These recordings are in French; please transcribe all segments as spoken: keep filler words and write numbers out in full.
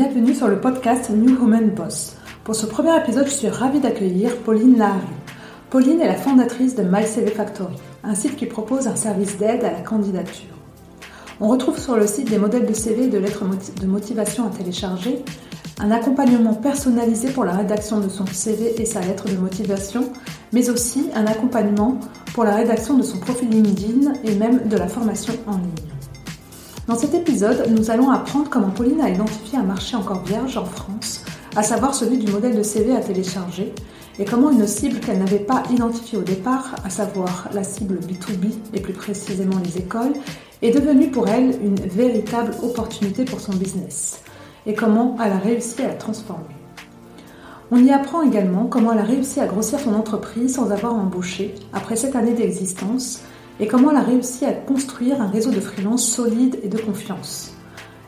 bienvenue sur le podcast New Woman Boss. Pour ce premier épisode, je suis ravie d'accueillir Pauline Larré. Pauline est la fondatrice de MyCVFactory, un site qui propose un service d'aide à la candidature. On retrouve sur le site des modèles de C V et de lettres de motivation à télécharger, un accompagnement personnalisé pour la rédaction de son C V et sa lettre de motivation, mais aussi un accompagnement pour la rédaction de son profil LinkedIn et même de la formation en ligne. Dans cet épisode, nous allons apprendre comment Pauline a identifié un marché encore vierge en France, à savoir celui du modèle de C V à télécharger, et comment une cible qu'elle n'avait pas identifiée au départ, à savoir la cible B deux B et plus précisément les écoles, est devenue pour elle une véritable opportunité pour son business, et comment elle a réussi à la transformer. On y apprend également comment elle a réussi à grossir son entreprise sans avoir embauché après sept années d'existence et comment elle a réussi à construire un réseau de freelance solide et de confiance.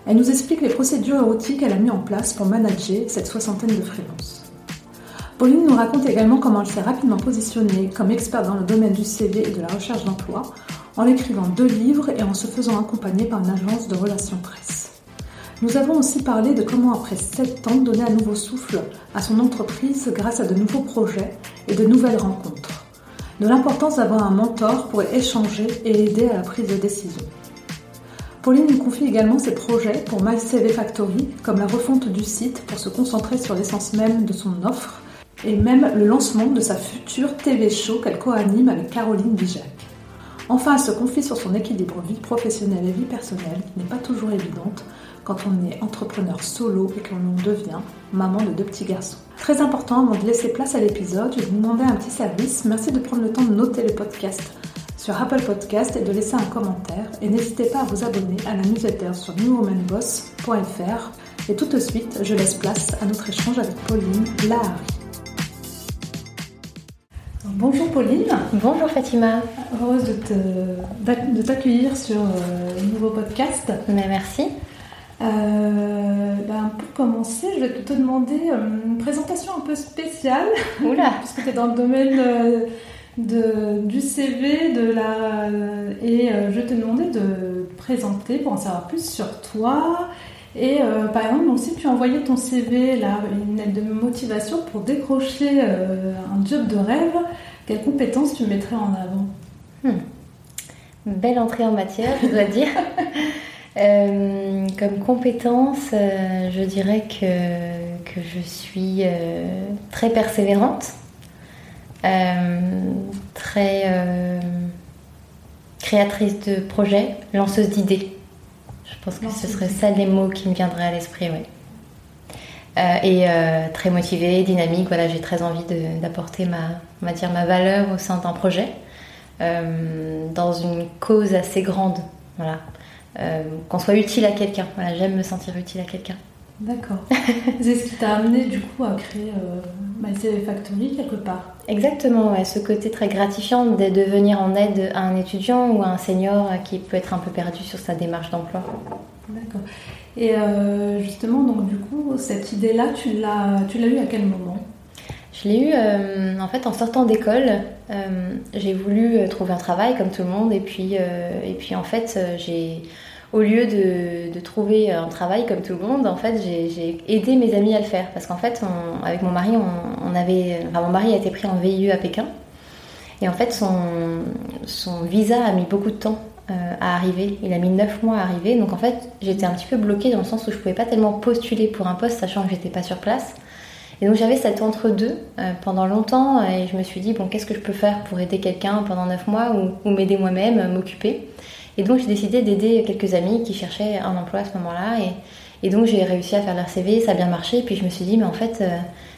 Elle nous explique les procédures et outils qu'elle a mis en place pour manager cette soixantaine de freelance. Pauline nous raconte également comment elle s'est rapidement positionnée comme experte dans le domaine du C V et de la recherche d'emploi en écrivant deux livres et en se faisant accompagner par une agence de relations presse. Nous avons aussi parlé de comment après sept ans donner un nouveau souffle à son entreprise grâce à de nouveaux projets et de nouvelles rencontres. De l'importance d'avoir un mentor pour échanger et aider à la prise de décision. Pauline nous confie également ses projets pour MyCVFactory, comme la refonte du site pour se concentrer sur l'essence même de son offre et même le lancement de sa future T V show qu'elle co-anime avec Caroline Bijac. Enfin, elle se confie sur son équilibre vie professionnelle et vie personnelle qui n'est pas toujours évidente quand on est entrepreneur solo et que l'on devient maman de deux petits garçons. Très important, avant de laisser place à l'épisode, je vais vous demander un petit service. Merci de prendre le temps de noter le podcast sur Apple Podcast et de laisser un commentaire. Et n'hésitez pas à vous abonner à la newsletter sur new woman boss point f r. Et tout de suite, je laisse place à notre échange avec Pauline Larré. Bonjour Pauline. Bonjour Fatima. Heureuse de, te, de t'accueillir sur le nouveau podcast. Mais merci. Euh, ben pour commencer, je vais te demander une présentation un peu spéciale. Oula. Puisque tu es dans le domaine de, du C V de la, et je vais te demander de te présenter pour en savoir plus sur toi. Et euh, par exemple, donc, si tu envoyais ton C V, là, une lettre de motivation pour décrocher euh, un job de rêve, quelles compétences tu mettrais en avant? hmm. Belle entrée en matière, je dois dire. Euh, comme compétence, euh, je dirais que, que je suis euh, très persévérante, euh, très euh, créatrice de projets, lanceuse d'idées. Je pense que Merci. Ce serait ça les mots qui me viendraient à l'esprit, ouais. Euh, et euh, très motivée, dynamique, voilà, j'ai très envie de, d'apporter ma, on va dire, ma valeur au sein d'un projet, euh, dans une cause assez grande, voilà. Euh, qu'on soit utile à quelqu'un. Voilà, j'aime me sentir utile à quelqu'un. D'accord. C'est ce qui t'a amené du coup à créer euh, MyCVFactory quelque part. Exactement, ouais. Ce côté très gratifiant de, de venir en aide à un étudiant ou à un senior qui peut être un peu perdu sur sa démarche d'emploi. D'accord. Et euh, justement, donc du coup, cette idée-là, tu l'as, tu l'as eue à quel moment ? Je l'ai eue euh, en fait en sortant d'école. Euh, j'ai voulu trouver un travail comme tout le monde et puis, euh, et puis en fait j'ai, au lieu de, de trouver un travail comme tout le monde, en fait j'ai, j'ai aidé mes amis à le faire parce qu'en fait on, avec mon mari on, on avait, enfin, mon mari a été pris en V I E à Pékin et en fait son, son visa a mis beaucoup de temps euh, à arriver. Il a mis neuf mois à arriver, donc en fait j'étais un petit peu bloquée dans le sens où je pouvais pas tellement postuler pour un poste sachant que j'étais pas sur place. Et donc j'avais cet entre-deux euh, pendant longtemps et je me suis dit, bon, qu'est-ce que je peux faire pour aider quelqu'un pendant neuf mois ou, ou m'aider moi-même, euh, m'occuper. Et donc j'ai décidé d'aider quelques amis qui cherchaient un emploi à ce moment-là et, et donc j'ai réussi à faire leur C V, ça a bien marché. Et puis je me suis dit, mais en fait, euh,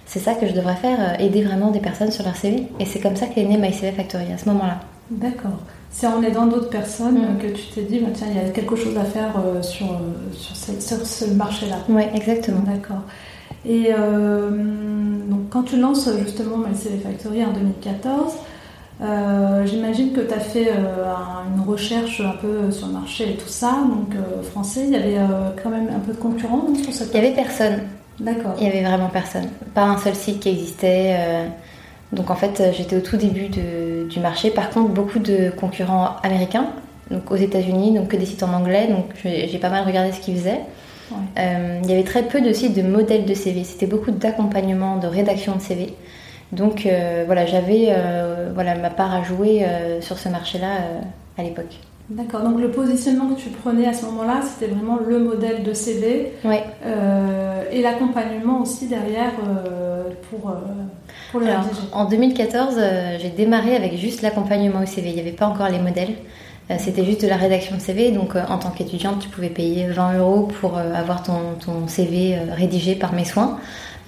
c'est ça que je devrais faire, euh, aider vraiment des personnes sur leur C V. Et c'est comme ça qu'est née MyCVFactory à ce moment-là. D'accord. C'est en aidant d'autres personnes mmh. que tu t'es dit, bah, tiens, il y a quelque chose à faire euh, sur, sur, cette, sur ce marché-là. Oui, exactement. D'accord. Et euh, donc quand tu lances justement MyCVFactory en deux mille quatorze, euh, j'imagine que tu as fait euh, un, une recherche un peu sur le marché et tout ça, donc euh, français, il y avait euh, quand même un peu de concurrence sur cette... Il n'y avait personne. D'accord. Il n'y avait vraiment personne. Pas un seul site qui existait. Euh, donc en fait, j'étais au tout début de, du marché. Par contre, beaucoup de concurrents américains, donc aux États-Unis, donc que des sites en anglais, donc j'ai, j'ai pas mal regardé ce qu'ils faisaient. Ouais. Euh, il y avait très peu de sites de modèles de C V. C'était beaucoup d'accompagnement, de rédaction de C V. Donc euh, voilà, j'avais euh, voilà, ma part à jouer euh, sur ce marché-là euh, à l'époque. D'accord, donc le positionnement que tu prenais à ce moment-là, c'était vraiment le modèle de C V, ouais. euh, et l'accompagnement aussi derrière euh, pour, euh, pour le rédiger. En deux mille quatorze, euh, j'ai démarré avec juste l'accompagnement au C V, il n'y avait pas encore les modèles, euh, c'était juste de la rédaction de C V, donc euh, en tant qu'étudiante, tu pouvais payer vingt euros pour euh, avoir ton, ton C V euh, rédigé par mes soins.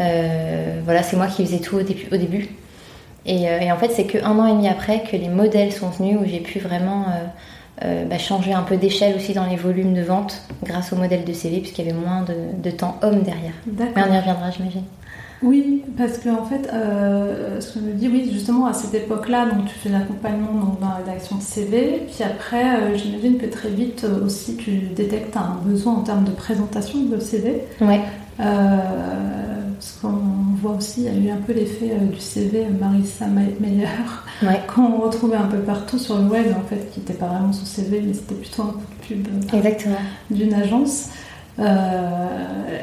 Euh, voilà, c'est moi qui faisais tout au, dé- au début. Et, euh, et en fait, c'est qu'un an et demi après que les modèles sont venus, où j'ai pu vraiment... Euh, Euh, bah, changer un peu d'échelle aussi dans les volumes de vente grâce au modèle de C V, puisqu'il y avait moins de, de temps homme derrière. D'accord. Mais on y reviendra, j'imagine. Oui, parce que en fait, euh, ce que je me dis, oui, justement, à cette époque-là, donc tu fais l'accompagnement donc, dans la rédaction de C V, puis après, euh, j'imagine que très vite euh, aussi, tu détectes un besoin en termes de présentation de C V. Oui. Euh, parce qu'on voit aussi, il y a eu un peu l'effet euh, du C V Marissa Meyer, ouais. qu'on retrouvait un peu partout sur le web, en fait, qui n'était pas vraiment son C V, mais c'était plutôt un coup de pub euh, Exactement. D'une agence. Euh,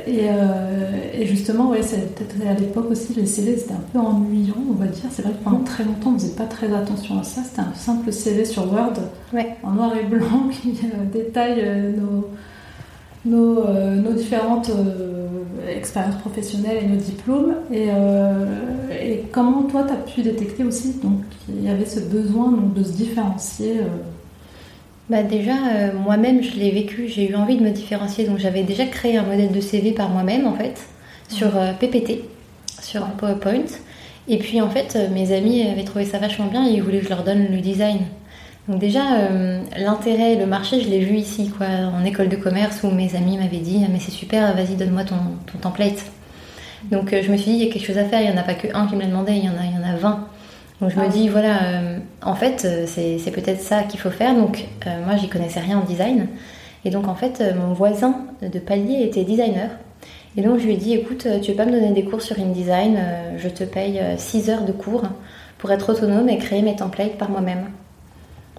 et, euh, et justement, ouais, c'est peut-être à l'époque aussi, les C V c'était un peu ennuyant, on va dire. C'est vrai que pendant très longtemps, on ne faisait pas très attention à ça. C'était un simple C V sur Word, ouais. en noir et blanc, qui euh, détaille euh, nos... Nos, euh, nos différentes euh, expériences professionnelles et nos diplômes et, euh, et comment toi tu as pu détecter aussi donc il y avait ce besoin donc, de se différencier euh. Bah déjà euh, moi-même je l'ai vécu, j'ai eu envie de me différencier, donc j'avais déjà créé un modèle de C V par moi-même en fait sur euh, P P T, sur PowerPoint, et puis en fait mes amis avaient trouvé ça vachement bien et ils voulaient que je leur donne le design. Donc déjà, euh, l'intérêt, le marché, je l'ai vu ici, quoi, en école de commerce, où mes amis m'avaient dit « mais c'est super, vas-y, donne-moi ton, ton template ». Donc euh, je me suis dit « il y a quelque chose à faire, il n'y en a pas que un qui me l'a demandé, il y en a, il y en a vingt ». Donc je ah. me dis « voilà, euh, en fait, c'est, c'est peut-être ça qu'il faut faire ». Donc euh, moi, j'y connaissais rien en design. Et donc en fait, euh, mon voisin de palier était designer. Et donc je lui ai dit « écoute, tu veux pas me donner des cours sur InDesign, euh, je te paye six heures de cours pour être autonome et créer mes templates par moi-même ».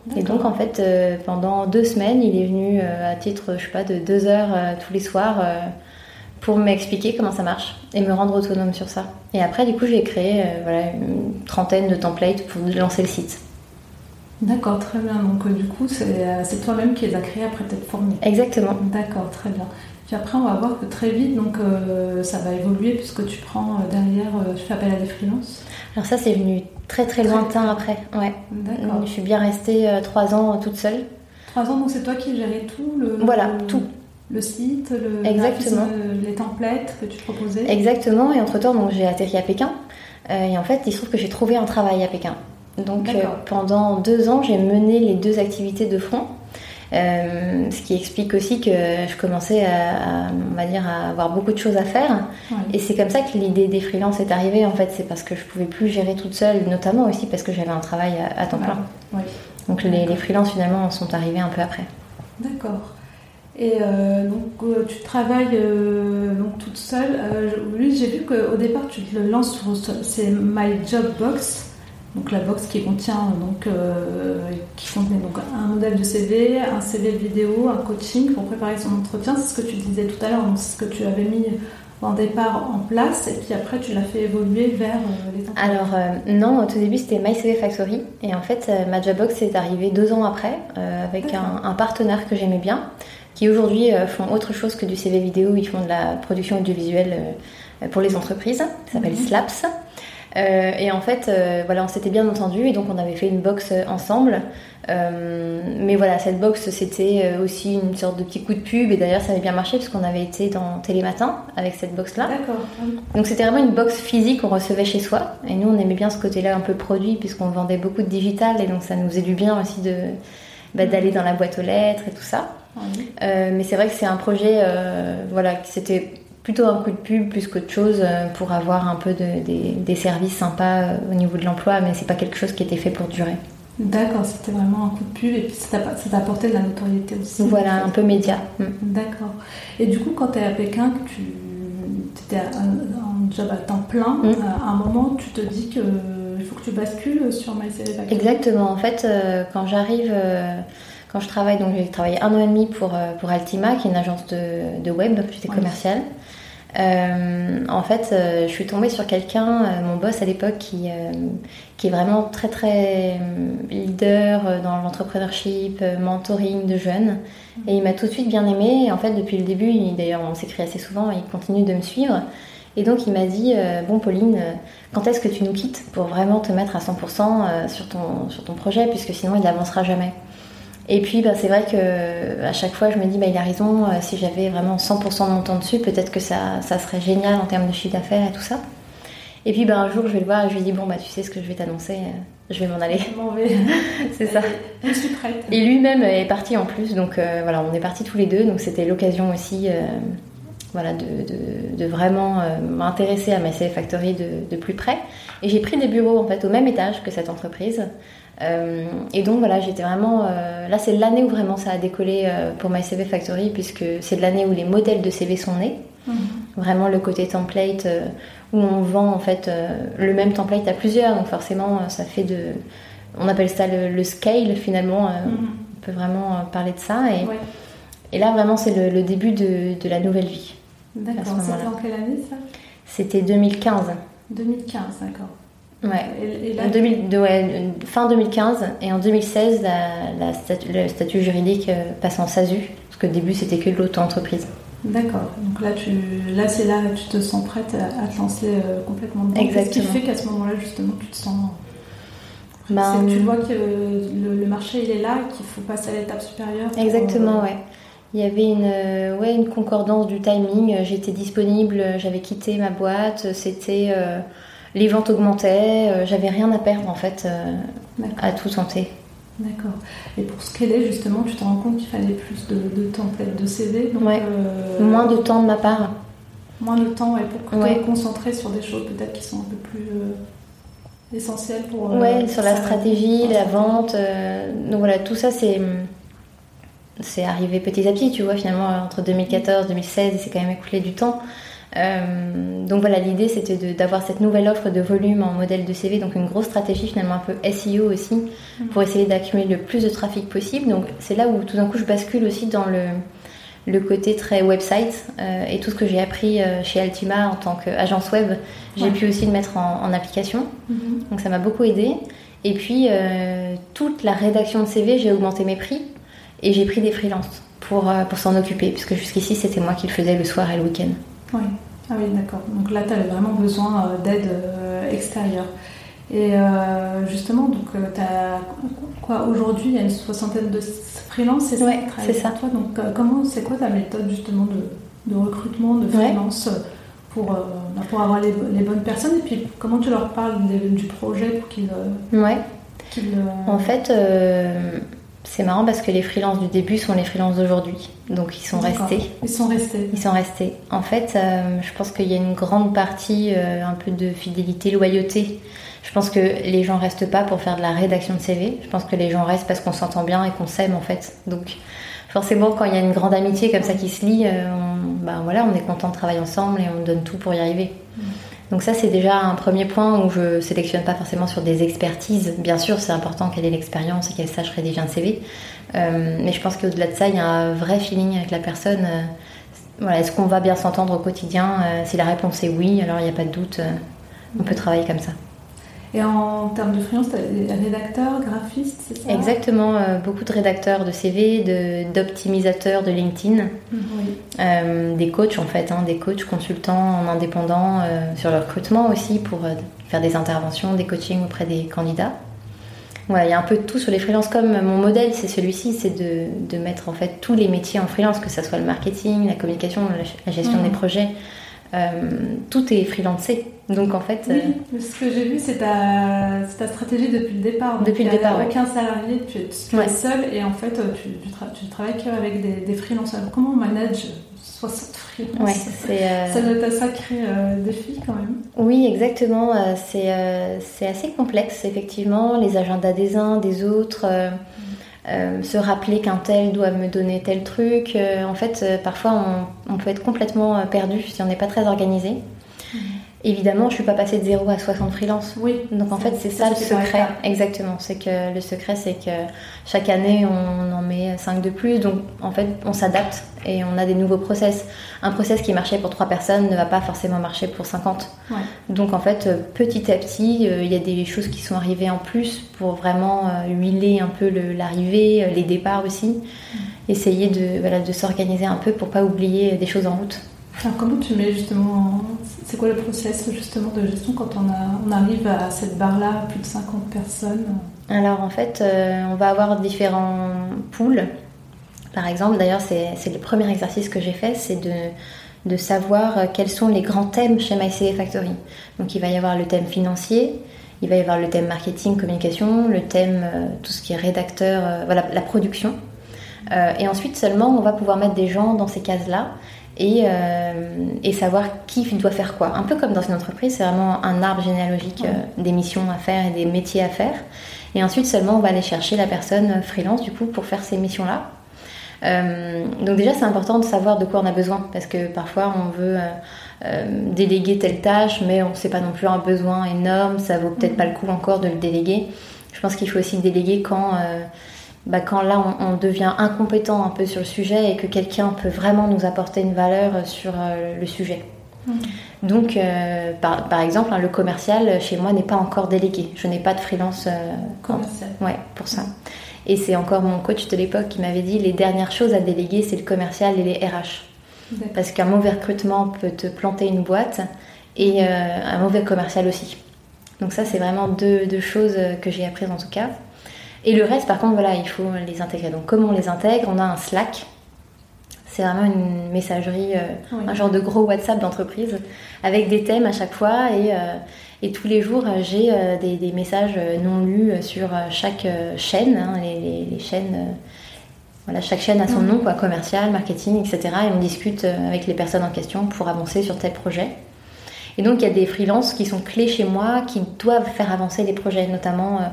D'accord. Et donc en fait euh, pendant deux semaines il est venu euh, à titre je sais pas de deux heures euh, tous les soirs euh, pour m'expliquer comment ça marche et me rendre autonome sur ça, et après du coup j'ai créé euh, voilà, une trentaine de templates pour lancer le site. D'accord, très bien, donc euh, du coup c'est, euh, c'est toi-même qui les as créés après t'être formée. Exactement. D'accord, très bien. Puis après on va voir que très vite donc euh, ça va évoluer puisque tu prends euh, derrière, euh, tu fais appel à des freelances. Alors ça c'est venu très très lointain après, ouais. D'accord. Je suis bien restée euh, trois ans toute seule. Trois ans, donc c'est toi qui gérais tout le... Voilà, le, tout. Le site, le Exactement. Graphisme, les templates que tu proposais. Exactement, et entre-temps donc, j'ai atterri à Pékin, euh, et en fait il se trouve que j'ai trouvé un travail à Pékin. Donc euh, pendant deux ans j'ai mené les deux activités de front, euh, ce qui explique aussi que je commençais à, à, on va dire, à avoir beaucoup de choses à faire, ouais. et c'est comme ça que l'idée des freelances est arrivée en fait, c'est parce que je pouvais plus gérer toute seule, notamment aussi parce que j'avais un travail à, à temps ouais. plein, ouais. donc les, les freelances finalement sont arrivés un peu après. D'accord. Et euh, donc euh, tu travailles euh, donc toute seule, euh, lui, j'ai vu qu'au départ tu te le lances sur c'est My Job Box. Donc la box qui contient donc, euh, qui contenait donc un modèle de C V, un C V vidéo, un coaching pour préparer son entretien. C'est ce que tu disais tout à l'heure, donc c'est ce que tu avais mis en départ en place et puis après tu l'as fait évoluer vers euh, les entreprises. Alors euh, non, au tout début c'était MyCVFactory et en fait euh, ma job box est arrivée deux ans après euh, avec un, un partenaire que j'aimais bien qui aujourd'hui euh, font autre chose que du C V vidéo, ils font de la production audiovisuelle euh, pour les entreprises, ça s'appelle mmh. Slaps. Euh, et en fait, euh, voilà, on s'était bien entendu et donc on avait fait une box ensemble. Euh, mais voilà, cette box, c'était aussi une sorte de petit coup de pub. Et d'ailleurs, ça avait bien marché puisqu'on avait été dans Télématin avec cette box-là. D'accord. Donc c'était vraiment une box physique qu'on recevait chez soi. Et nous, on aimait bien ce côté-là un peu produit puisqu'on vendait beaucoup de digital. Et donc ça nous faisait du bien aussi de, bah, d'aller dans la boîte aux lettres et tout ça. Oui. Euh, mais c'est vrai que c'est un projet, euh, voilà, qui c'était... plutôt un coup de pub plus qu'autre chose pour avoir un peu de, des, des services sympas au niveau de l'emploi, mais c'est pas quelque chose qui était fait pour durer. D'accord, c'était vraiment un coup de pub et puis ça t'a, ça t'a apporté de la notoriété aussi. Voilà, en fait. Un peu média. D'accord. Et du coup, quand t'es à Pékin, que tu étais en job à temps plein, mmh. à un moment, tu te dis qu'il faut que tu bascules sur MyCVFactory. Exactement. En fait, quand j'arrive... Quand je travaille, donc j'ai travaillé un an et demi pour, pour Altima, qui est une agence de, de web, donc j'étais commerciale. Euh, en fait, euh, je suis tombée sur quelqu'un, euh, mon boss à l'époque, qui, euh, qui est vraiment très très leader dans l'entrepreneurship, euh, mentoring de jeunes. Et il m'a tout de suite bien aimée. Et en fait, depuis le début, il, d'ailleurs, on s'écrit assez souvent, il continue de me suivre. Et donc, il m'a dit euh, « Bon, Pauline, euh, quand est-ce que tu nous quittes pour vraiment te mettre à cent pour cent sur ton, sur ton projet, puisque sinon, il n'avancera jamais ?» Et puis ben, c'est vrai qu'à chaque fois je me dis ben, il a raison, euh, si j'avais vraiment cent pour cent de mon temps dessus, peut-être que ça, ça serait génial en termes de chiffre d'affaires et tout ça. Et puis ben, un jour je vais le voir et je lui dis bon bah ben, tu sais ce que je vais t'annoncer, euh, je vais m'en aller. Je m'en vais. C'est ça. Je suis prête. Et lui-même est parti en plus, donc euh, voilà, on est partis tous les deux, donc c'était l'occasion aussi euh, voilà, de, de, de vraiment euh, m'intéresser à MyCVFactory de, de plus près. Et j'ai pris des bureaux en fait au même étage que cette entreprise. Euh, et donc voilà, j'étais vraiment euh, là c'est l'année où vraiment ça a décollé euh, pour MyCVFactory, puisque c'est l'année où les modèles de C V sont nés. Mmh. Vraiment le côté template euh, où on vend en fait euh, le même template à plusieurs, donc forcément ça fait de, on appelle ça le, le scale finalement. Euh, mmh. On peut vraiment euh, parler de ça et, ouais. Et là vraiment c'est le, le début de, de la nouvelle vie. D'accord, c'était en quelle année ça? C'était deux mille quinze. deux mille quinze, d'accord. Ouais. Et là, en deux mille, ouais, fin deux mille quinze et en deux mille seize, la, la statu, le statut juridique passe en S A S U, parce que au début c'était que l'auto-entreprise. D'accord, donc là, tu, là c'est là tu te sens prête à, à te lancer euh, complètement dedans. Exactement. Qu'est-ce qui fait qu'à ce moment-là justement tu te sens. Ben, c'est que tu vois que le, le marché il est là et qu'il faut passer à l'étape supérieure. Pour... Exactement, ouais. Il y avait une, ouais, une concordance du timing, j'étais disponible, j'avais quitté ma boîte, c'était. Euh, Les ventes augmentaient, euh, j'avais rien à perdre en fait, euh, à tout tenter. D'accord. Et pour scaler justement, tu te rends compte qu'il fallait plus de, de templates de C V, donc ouais. euh... moins de temps de ma part. Moins de temps, ouais, pour te ouais. concentrer sur des choses peut-être qui sont un peu plus euh, essentielles pour. Euh, ouais, sur la stratégie, la vente. Euh, donc voilà, tout ça c'est c'est arrivé petit à petit, tu vois. Finalement entre deux mille quatorze, deux mille seize, c'est quand même écoulé du temps. Euh, donc voilà, l'idée c'était de, d'avoir cette nouvelle offre de volume en modèle de C V, donc une grosse stratégie finalement un peu S E O aussi, mmh. pour essayer d'accumuler le plus de trafic possible. Donc c'est là où tout d'un coup je bascule aussi dans le, le côté très website, euh, et tout ce que j'ai appris euh, chez Altima en tant qu'agence web, j'ai ouais. pu aussi le mettre en, en application. Mmh. Donc ça m'a beaucoup aidée. Et puis euh, toute la rédaction de C V, j'ai augmenté mes prix et j'ai pris des freelances pour, euh, pour s'en occuper, puisque jusqu'ici c'était moi qui le faisais le soir et le week-end. Oui. Ah oui, d'accord. Donc là, tu avais vraiment besoin d'aide extérieure. Et euh, justement, donc, t'as, quoi, aujourd'hui, il y a une soixantaine de freelances, c'est ça? Oui, c'est ça. Toi. Donc, comment, c'est quoi ta méthode justement de, de recrutement de freelance ouais. pour, euh, pour avoir les, les bonnes personnes? Et puis, comment tu leur parles des, du projet pour qu'ils... Ouais. qu'ils euh... En fait... Euh... C'est marrant parce que les freelances du début sont les freelances d'aujourd'hui, donc ils sont D'accord. restés. Ils sont restés. Ils sont restés. En fait, euh, je pense qu'il y a une grande partie, euh, un peu de fidélité, loyauté. Je pense que les gens restent pas pour faire de la rédaction de C V. Je pense que les gens restent parce qu'on s'entend bien et qu'on s'aime en fait. Donc forcément, quand il y a une grande amitié comme ça qui se lie, euh, on, ben voilà, on est content de travailler ensemble et on donne tout pour y arriver. Mmh. Donc ça, c'est déjà un premier point où je sélectionne pas forcément sur des expertises. Bien sûr, c'est important qu'elle ait l'expérience et qu'elle sache rédiger un C V. Euh, mais je pense qu'au-delà de ça, il y a un vrai feeling avec la personne. Euh, voilà, est-ce qu'on va bien s'entendre au quotidien? euh, Si la réponse est oui, alors il n'y a pas de doute. Euh, on peut travailler comme ça. Et en termes de freelance, tu as des rédacteurs, graphistes, c'est ça? Exactement, euh, beaucoup de rédacteurs de C V, de, d'optimisateurs de LinkedIn, oui. euh, des coachs en fait, hein, des coachs consultants en indépendant euh, sur le recrutement aussi pour euh, faire des interventions, des coachings auprès des candidats. Voilà, il y a un peu de tout sur les freelances. Comme mon modèle, c'est celui-ci, c'est de, de mettre en fait tous les métiers en freelance, que ça soit le marketing, la communication, la, la gestion mmh. des projets. Euh, tout est freelancé, donc en fait euh... oui, ce que j'ai vu c'est ta, c'est ta stratégie depuis le départ, donc depuis le départ aucun ouais. salarié, tu, tu ouais. es seul et en fait tu, tu, tra- tu travailles qu'avec des, des freelancers. Comment on manage soixante freelances? ouais, c'est, euh... ça doit être un sacré euh, défi quand même. Oui, exactement, euh, c'est, euh, c'est assez complexe effectivement, les agendas des uns des autres, euh... Euh, se rappeler qu'un tel doit me donner tel truc. Euh, en fait, euh, parfois, on, on peut être complètement perdu si on n'est pas très organisé. Mmh. Évidemment, je ne suis pas passée de zéro à soixante freelances. Oui. Donc en fait, c'est, c'est ça, ça le secret. Exactement. C'est que le secret, c'est que chaque année, on en met cinq de plus. Donc en fait, on s'adapte et on a des nouveaux process. Un process qui marchait pour trois personnes ne va pas forcément marcher pour cinquante. Ouais. Donc en fait, petit à petit, il y a des choses qui sont arrivées en plus pour vraiment huiler un peu le, l'arrivée, les départs aussi. Mmh. Essayer de, voilà, de s'organiser un peu pour ne pas oublier des choses en route. Alors comment tu mets justement, c'est quoi le process justement de gestion quand on, a, on arrive à cette barre-là, plus de cinquante personnes? Alors en fait, euh, on va avoir différents pools. Par exemple, d'ailleurs, c'est, c'est le premier exercice que j'ai fait, c'est de, de savoir quels sont les grands thèmes chez MyCVFactory. Donc il va y avoir le thème financier, il va y avoir le thème marketing, communication, le thème euh, tout ce qui est rédacteur, euh, voilà, la production. Euh, et ensuite seulement, on va pouvoir mettre des gens dans ces cases-là. Et, euh, et savoir qui doit faire quoi. Un peu comme dans une entreprise, c'est vraiment un arbre généalogique euh, des missions à faire et des métiers à faire. Et ensuite seulement, on va aller chercher la personne freelance du coup pour faire ces missions-là. Euh, donc déjà, c'est important de savoir de quoi on a besoin, parce que parfois, on veut euh, euh, déléguer telle tâche, mais on ne sait pas non plus un besoin énorme. Ça vaut peut-être pas le coup encore de le déléguer. Je pense qu'il faut aussi déléguer quand... Euh, Bah quand là on, on devient incompétent un peu sur le sujet et que quelqu'un peut vraiment nous apporter une valeur sur euh, le sujet. Mmh. Donc euh, par, par exemple, hein, le commercial chez moi n'est pas encore délégué. Je n'ai pas de freelance euh, commercial. En, ouais, pour ça. Mmh. Et c'est encore mon coach de l'époque qui m'avait dit les dernières choses à déléguer, c'est le commercial et les R H. Mmh. Parce qu'un mauvais recrutement peut te planter une boîte et euh, un mauvais commercial aussi. Donc ça, c'est vraiment deux, deux choses que j'ai apprises en tout cas. Et le reste, par contre, voilà, il faut les intégrer. Donc, comment on les intègre? On a un Slack. C'est vraiment une messagerie, euh, oui. un genre de gros WhatsApp d'entreprise avec des thèmes à chaque fois. Et, euh, et tous les jours, j'ai euh, des, des messages non lus sur chaque euh, chaîne. Hein, les, les, les chaînes, euh, voilà, chaque chaîne a son mmh. nom, quoi, commercial, marketing, et cetera. Et on discute avec les personnes en question pour avancer sur tel projet. Et donc, il y a des freelances qui sont clés chez moi, qui doivent faire avancer les projets, notamment euh,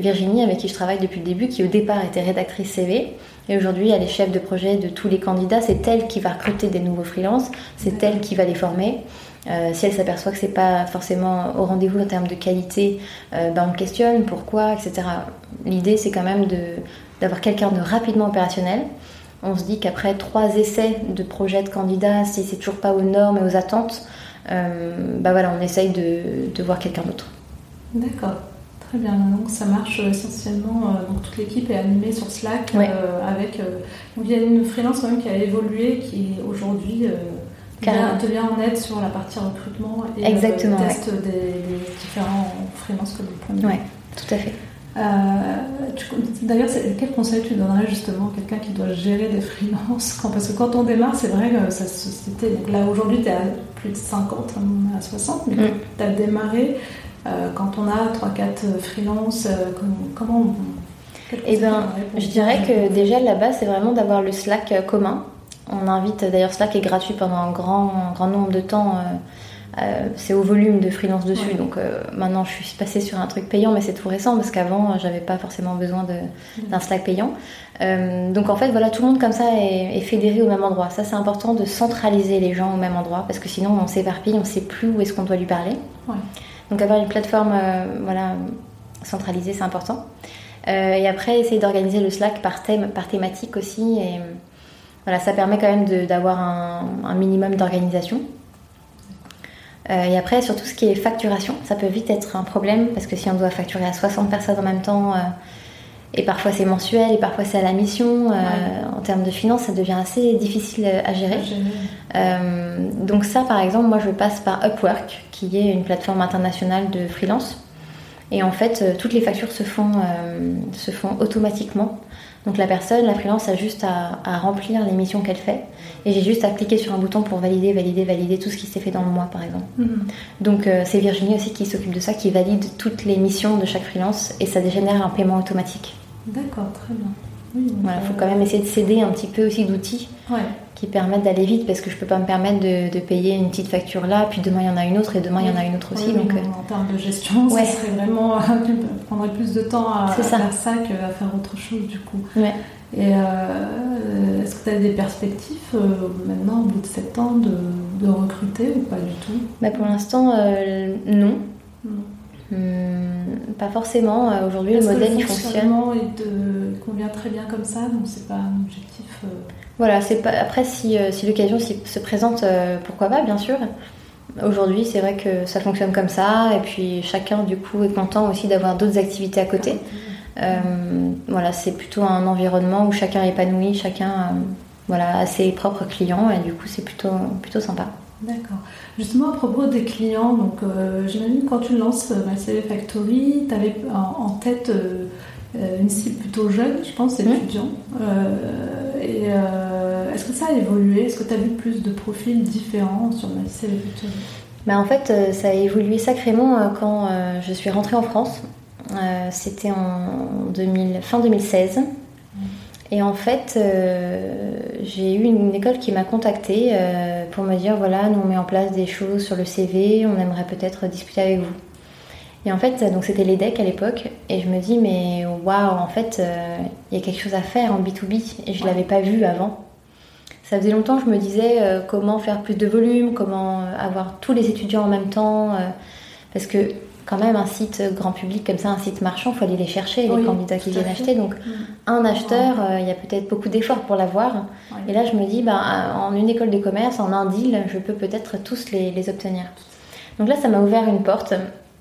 Virginie, avec qui je travaille depuis le début, qui au départ était rédactrice C V. Et aujourd'hui, elle est chef de projet de tous les candidats. C'est elle qui va recruter des nouveaux freelances, c'est elle qui va les former. Euh, si elle s'aperçoit que ce n'est pas forcément au rendez-vous en termes de qualité, euh, ben on le questionne, pourquoi, et cetera. L'idée, c'est quand même de, d'avoir quelqu'un de rapidement opérationnel. On se dit qu'après trois essais de projets de candidats, si c'est toujours pas aux normes et aux attentes, Euh, bah voilà, on essaye de, de voir quelqu'un d'autre. D'accord, très bien. Donc ça marche essentiellement. Euh, donc toute l'équipe est animée sur Slack. Ouais. Euh, avec, euh, donc il y a une freelance même qui a évolué, qui aujourd'hui euh, te vient en aide sur la partie recrutement et le test ouais. des, des différents freelances que vous prenez. Oui, tout à fait. Euh, tu, d'ailleurs, quel conseil tu donnerais justement à quelqu'un qui doit gérer des freelances? Parce que quand on démarre, c'est vrai que ça, c'était, donc là aujourd'hui tu es à plus de cinquante, à soixante, mais mmh. tu as démarré euh, quand on a trois quatre freelances, euh, comment on... Eh ben, je dirais que déjà là-bas, c'est vraiment d'avoir le Slack commun. On invite, d'ailleurs Slack est gratuit pendant un grand, un grand nombre de temps. Euh, Euh, c'est au volume de freelance dessus, ouais. donc euh, maintenant je suis passée sur un truc payant, mais c'est tout récent parce qu'avant j'avais pas forcément besoin de, mmh. d'un Slack payant. Euh, donc en fait voilà, tout le monde comme ça est, est fédéré au même endroit. Ça, c'est important de centraliser les gens au même endroit parce que sinon on s'éparpille, on sait plus où est-ce qu'on doit lui parler. Ouais. Donc avoir une plateforme euh, voilà, centralisée, c'est important. Euh, et après essayer d'organiser le Slack par thème, par thématique aussi, et voilà, ça permet quand même de, d'avoir un, un minimum d'organisation. Euh, et après, surtout ce qui est facturation, ça peut vite être un problème parce que si on doit facturer à soixante personnes en même temps, euh, et parfois c'est mensuel et parfois c'est à la mission, euh, ouais. en termes de finances, ça devient assez difficile à gérer. Euh, donc ça, par exemple, moi je passe par Upwork, qui est une plateforme internationale de freelance. Et en fait, euh, toutes les factures se font, euh, se font automatiquement. Donc la personne, la freelance, a juste à, à remplir les missions qu'elle fait. Et j'ai juste à cliquer sur un bouton pour valider, valider, valider tout ce qui s'est fait dans le mois, par exemple. Mmh. Donc euh, c'est Virginie aussi qui s'occupe de ça, qui valide toutes les missions de chaque freelance. Et ça dégénère un paiement automatique. D'accord, très bien. Oui, voilà, il faut quand même essayer de céder un petit peu aussi d'outils ouais. qui permettent d'aller vite. Parce que je ne peux pas me permettre de, de payer une petite facture là, puis demain il y en a une autre, et demain il y en a une autre aussi. Oui, donc, en, euh... en termes de gestion, ouais. ça serait vraiment... tu prendrais plus de temps à, à faire ça qu'à faire autre chose, du coup. Ouais. Et euh, est-ce que tu as des perspectives euh, maintenant, au bout de sept ans, de, de recruter ou pas du tout? Bah pour l'instant, euh, non. non. Hum, pas forcément. Aujourd'hui, parce le modèle, que le il fonctionne. Il, te, il convient très bien comme ça, donc c'est pas un objectif. Euh... Voilà, c'est pas. Après, si, si l'occasion se présente, euh, pourquoi pas, bien sûr. Aujourd'hui, c'est vrai que ça fonctionne comme ça, et puis chacun, du coup, est content aussi d'avoir d'autres activités à côté. Mmh. Euh, voilà, c'est plutôt un environnement où chacun est épanoui, chacun euh, voilà, a ses propres clients, et du coup c'est plutôt, plutôt sympa. D'accord. Justement à propos des clients, donc euh, j'imagine que quand tu lances euh, MyCVFactory, tu avais en, en tête euh, une cible plutôt jeune, je pense, étudiant. Mmh. Euh, et euh, est-ce que ça a évolué? Est-ce que tu as vu plus de profils différents sur MyCVFactory? Bah, en fait, euh, ça a évolué sacrément euh, quand euh, je suis rentrée en France. Euh, c'était en deux mille, fin deux mille seize, et en fait euh, j'ai eu une, une école qui m'a contactée euh, pour me dire voilà, nous on met en place des choses sur le C V, on aimerait peut-être discuter avec vous. Et en fait donc c'était l'E D E C à l'époque, et je me dis mais waouh, en fait il euh, y a quelque chose à faire en B deux B, et je ne l'avais pas vu avant. Ça faisait longtemps que je me disais euh, comment faire plus de volume, comment avoir tous les étudiants en même temps, euh, parce que quand même, un site grand public comme ça, un site marchand, il faut aller les chercher, oui, les candidats qui viennent acheter. Donc, oui. un acheteur, il oui. euh, y a peut-être beaucoup d'efforts pour l'avoir. Oui. Et là, je me dis, ben, en une école de commerce, en un deal, je peux peut-être tous les, les obtenir. Donc là, ça m'a ouvert une porte.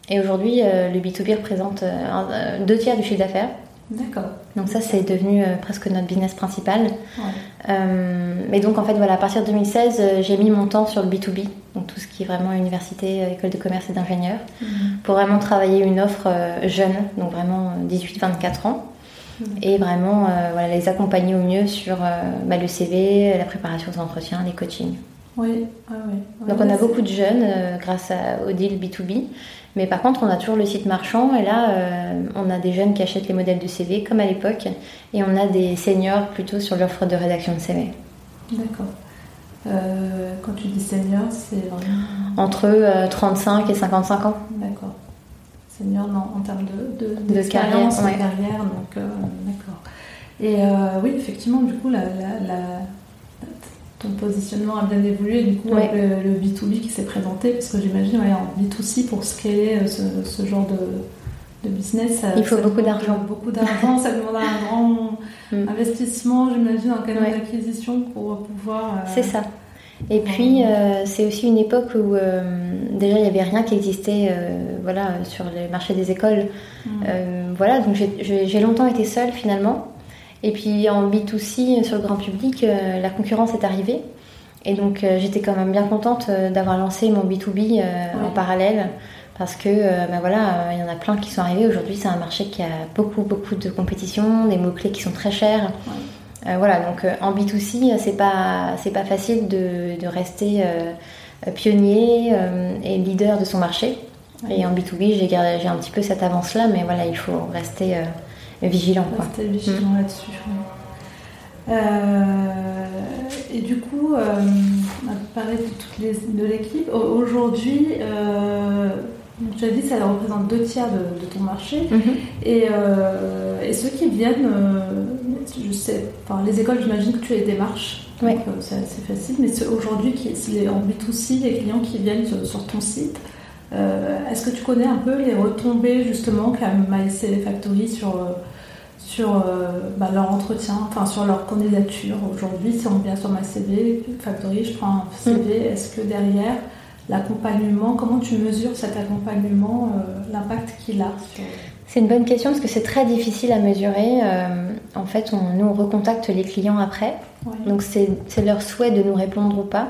Et aujourd'hui, euh, le B deux B représente euh, un, deux tiers du chiffre d'affaires. D'accord. Donc ça, c'est devenu euh, presque notre business principal. Oui. Euh, mais donc, en fait, voilà, à partir de deux mille seize, euh, j'ai mis mon temps sur le B deux B. Donc tout ce qui est vraiment université, école de commerce et d'ingénieurs, mmh. pour vraiment travailler une offre jeune, donc vraiment dix-huit à vingt-quatre ans, mmh. et vraiment euh, voilà, les accompagner au mieux sur euh, bah, le C V, la préparation aux entretiens, les coachings. Oui, ah oui. Ah, donc on a beaucoup de jeunes euh, grâce à, au deal B deux B, mais par contre on a toujours le site marchand, et là euh, on a des jeunes qui achètent les modèles de C V comme à l'époque, et on a des seniors plutôt sur l'offre de rédaction de C V. D'accord. Euh, quand tu dis senior, c'est vraiment... Entre euh, trente-cinq et cinquante-cinq ans. D'accord. Senior, non, en termes de, de, de, de carrière, ouais. de carrière, donc euh, d'accord. Et euh, oui, effectivement, du coup, la, la, la, ton positionnement a bien évolué, du coup, ouais. avec le, le B deux B qui s'est présenté, parce que j'imagine, ouais, en B deux C, pour scaler ce, ce genre de, de business, ça, il faut beaucoup d'argent. Beaucoup d'argent, ça demande un grand... investissement, j'imagine, en cas d'acquisition pour pouvoir... Euh... C'est ça. Et puis, euh, c'est aussi une époque où euh, déjà, il n'y avait rien qui existait euh, voilà, sur le marché des écoles. Mmh. Euh, voilà, donc j'ai, j'ai longtemps été seule, finalement. Et puis, en B deux C, sur le grand public, euh, la concurrence est arrivée. Et donc, euh, j'étais quand même bien contente d'avoir lancé mon B deux B euh, ouais. en parallèle. Parce que, euh, ben voilà, il euh, y en a plein qui sont arrivés. Aujourd'hui, c'est un marché qui a beaucoup, beaucoup de compétition, des mots-clés qui sont très chers. Ouais. Euh, voilà, donc euh, en B deux C, c'est pas, c'est pas facile de, de rester euh, pionnier euh, et leader de son marché. Ouais. Et en B deux B, j'ai, gardé, j'ai un petit peu cette avance-là, mais voilà, il faut rester euh, vigilant. Rester vigilant mmh. là-dessus. Ouais. Euh, et du coup, euh, on a parlé de toute les, de l'équipe. Aujourd'hui... Euh, Donc, tu as dit que ça représente deux tiers de, de ton marché. Mm-hmm. Et, euh, et ceux qui viennent, euh, je sais, enfin, les écoles, j'imagine que tu les démarches. Oui. Donc, euh, c'est assez facile. Mais ceux, aujourd'hui, qui, si les, en B deux C, les clients qui viennent sur, sur ton site, euh, est-ce que tu connais un peu les retombées justement qu'a MyCVFactory sur, sur euh, bah, leur entretien, enfin sur leur candidature aujourd'hui? Si on revient sur MyCVFactory, je prends un C V, mm. est-ce que derrière... L'accompagnement, comment tu mesures cet accompagnement, euh, l'impact qu'il a sur... C'est une bonne question parce que c'est très difficile à mesurer. Euh, en fait, on, nous, on recontacte les clients après. Ouais. Donc, c'est, c'est leur souhait de nous répondre ou pas.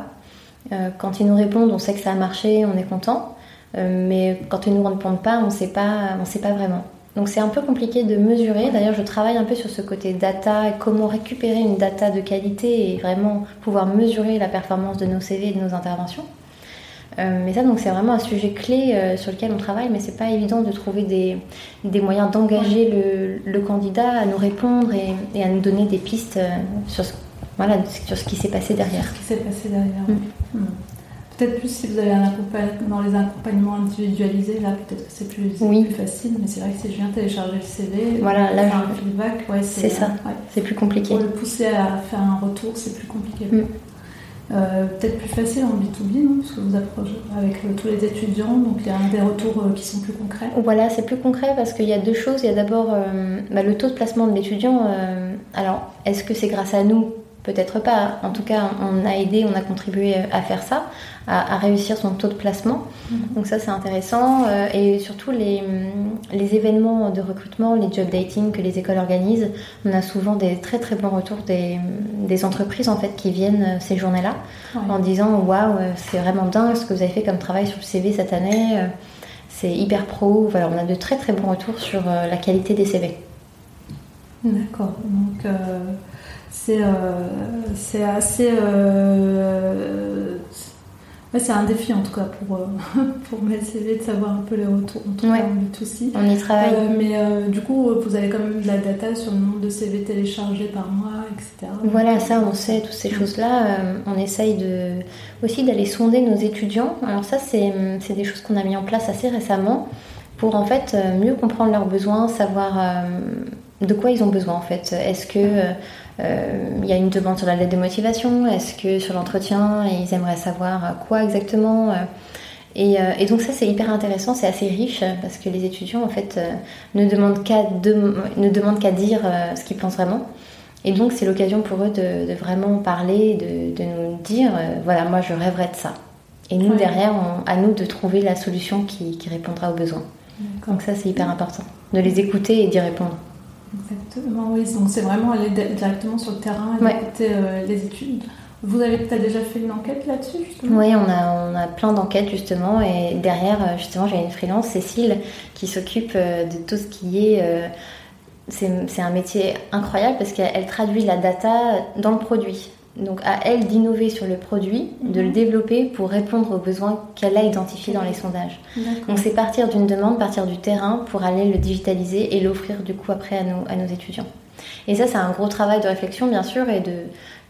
Euh, quand ils nous répondent, on sait que ça a marché, on est content. Euh, mais quand ils ne nous répondent pas, on ne sait pas vraiment. Donc, c'est un peu compliqué de mesurer. Ouais. D'ailleurs, je travaille un peu sur ce côté data et comment récupérer une data de qualité et vraiment pouvoir mesurer la performance de nos C V et de nos interventions. Euh, mais ça, donc, c'est vraiment un sujet clé euh, sur lequel on travaille, mais c'est pas évident de trouver des, des moyens d'engager le, le candidat à nous répondre et, et à nous donner des pistes euh, sur, ce, voilà, sur ce qui s'est passé derrière. Ce qui s'est passé derrière. Mmh. Mmh. Peut-être plus si vous avez un accompagn... dans les accompagnements individualisés, là peut-être que c'est plus, oui. plus facile, mais c'est vrai que si je viens télécharger le C V, voilà, là, faire je... un feedback, ouais, c'est, c'est ça, ouais. c'est plus compliqué. Pour le pousser à faire un retour, c'est plus compliqué. Mm. Euh, peut-être plus facile en B deux B, non, parce que vous approchez avec euh, tous les étudiants, donc il y a des retours euh, qui sont plus concrets. Voilà, c'est plus concret parce qu'il y a deux choses. Il y a d'abord euh, bah, le taux de placement de l'étudiant. Euh, alors, est-ce que c'est grâce à nous ? Peut-être pas. En tout cas, on a aidé, on a contribué à faire ça, à, à réussir son taux de placement. Mm-hmm. Donc ça, c'est intéressant. Et surtout, les, les événements de recrutement, les job dating que les écoles organisent, on a souvent des très très bons retours des, des entreprises en fait qui viennent ces journées-là, ouais. en disant « Waouh, c'est vraiment dingue ce que vous avez fait comme travail sur le C V cette année. C'est hyper pro. » Voilà, on a de très très bons retours sur la qualité des C V. D'accord. Donc... Euh... C'est, euh, c'est assez... Euh, ouais, c'est un défi en tout cas pour, euh, pour mes C V de savoir un peu les retours. En tout cas, ouais. on, aussi. on y travaille. Euh, mais euh, du coup, vous avez quand même de la data sur le nombre de C V téléchargés par mois, et cetera. Voilà, ça, on sait toutes ces choses-là. Euh, on essaye de, aussi d'aller sonder nos étudiants. Alors ça, c'est, c'est des choses qu'on a mis en place assez récemment pour en fait mieux comprendre leurs besoins, savoir euh, de quoi ils ont besoin en fait. Est-ce que... Euh, Il euh, y a une demande sur la lettre de motivation. Est-ce que sur l'entretien, ils aimeraient savoir quoi exactement ? Et, euh, et donc ça, c'est hyper intéressant, c'est assez riche parce que les étudiants, en fait, euh, ne demandent qu'à de, ne demandent qu'à dire euh, ce qu'ils pensent vraiment. Et donc c'est l'occasion pour eux de, de vraiment parler, de, de nous dire, euh, voilà, moi je rêverais de ça. Et nous, ouais. derrière, on, à nous de trouver la solution qui, qui répondra aux besoins. D'accord. Donc ça, c'est hyper important, de les écouter et d'y répondre. Exactement, oui. Donc c'est vraiment aller directement sur le terrain et ouais. écouter euh, les études. Vous avez peut-être déjà fait une enquête là-dessus, justement ? Oui, on a, on a plein d'enquêtes, justement. Et derrière, justement, j'ai une freelance, Cécile, qui s'occupe de tout ce qui est... Euh, c'est, c'est un métier incroyable parce qu'elle traduit la data dans le produit. Donc à elle d'innover sur le produit, mmh. de le développer pour répondre aux besoins qu'elle a identifiés dans les sondages. D'accord. Donc c'est partir d'une demande, partir du terrain pour aller le digitaliser et l'offrir du coup après à nos, à nos étudiants. Et ça, c'est un gros travail de réflexion bien sûr et de,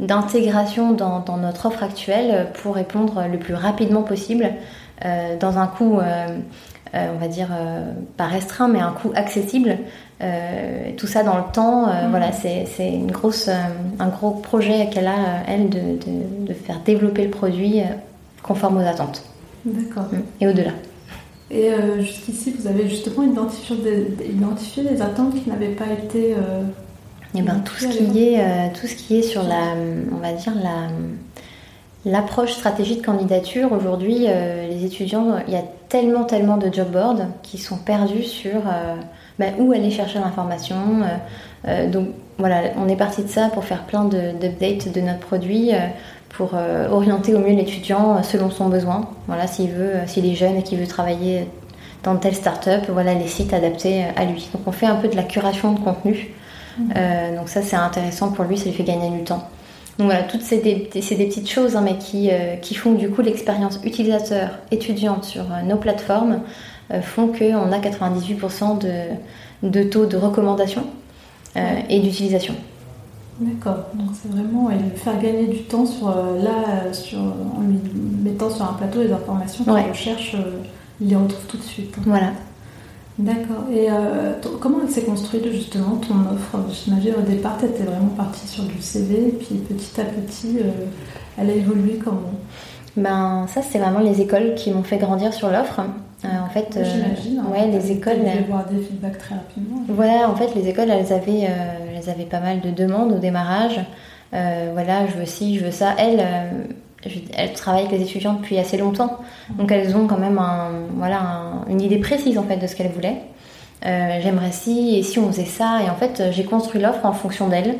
d'intégration dans, dans notre offre actuelle pour répondre le plus rapidement possible euh, dans un coût, euh, euh, on va dire, euh, pas restreint mais un coût accessible. Euh, tout ça dans le temps, euh, mmh. voilà, c'est, c'est une grosse, euh, un gros projet qu'elle a, elle, de, de, de faire développer le produit euh, conforme aux attentes. D'accord. Et au-delà. Et euh, jusqu'ici, vous avez justement identifié des, identifié des attentes qui n'avaient pas été... Euh, eh ben, tout, ce qui est, euh, tout ce qui est sur la, on va dire, la... L'approche stratégie de candidature, aujourd'hui, euh, les étudiants, il y a tellement, tellement de job boards qui sont perdus sur euh, ben, où aller chercher l'information. Euh, euh, donc voilà, on est parti de ça pour faire plein de, d'updates de notre produit, euh, pour euh, orienter au mieux l'étudiant selon son besoin. Voilà, s'il veut, s'il est jeune et qu'il veut travailler dans telle start-up, voilà les sites adaptés à lui. Donc on fait un peu de la curation de contenu. Mmh. Euh, donc ça, c'est intéressant pour lui, ça lui fait gagner du temps. Donc voilà, toutes ces, des, ces des petites choses hein, mais qui, euh, qui font du coup l'expérience utilisateur étudiante sur euh, nos plateformes euh, font qu'on a quatre-vingt-dix-huit pour cent de, de taux de recommandation euh, et d'utilisation. D'accord, donc c'est vraiment euh, faire gagner du temps sur, euh, là, sur, en lui mettant sur un plateau les informations qu'on ouais. recherche, euh, il les retrouve tout de suite. Hein. Voilà. D'accord. Et euh, t- comment elle s'est construite justement ton offre ? J'imagine au départ, tu étais vraiment partie sur du C V, et puis petit à petit, euh, elle a évolué comment ? Ben, ça, c'est vraiment les écoles qui m'ont fait grandir sur l'offre. Euh, en fait, euh, J'imagine. Hein, ouais, les écoles. Tu devais voir des feedbacks très rapidement. Voilà, en fait, les écoles, elles avaient, euh, elles avaient pas mal de demandes au démarrage. Euh, voilà, je veux ci, je veux ça. Elles. Euh, Elles travaillent avec les étudiants depuis assez longtemps, donc elles ont quand même un, voilà, un, une idée précise en fait de ce qu'elles voulaient. Euh, j'aimerais si, et si on faisait ça, et en fait j'ai construit l'offre en fonction d'elles.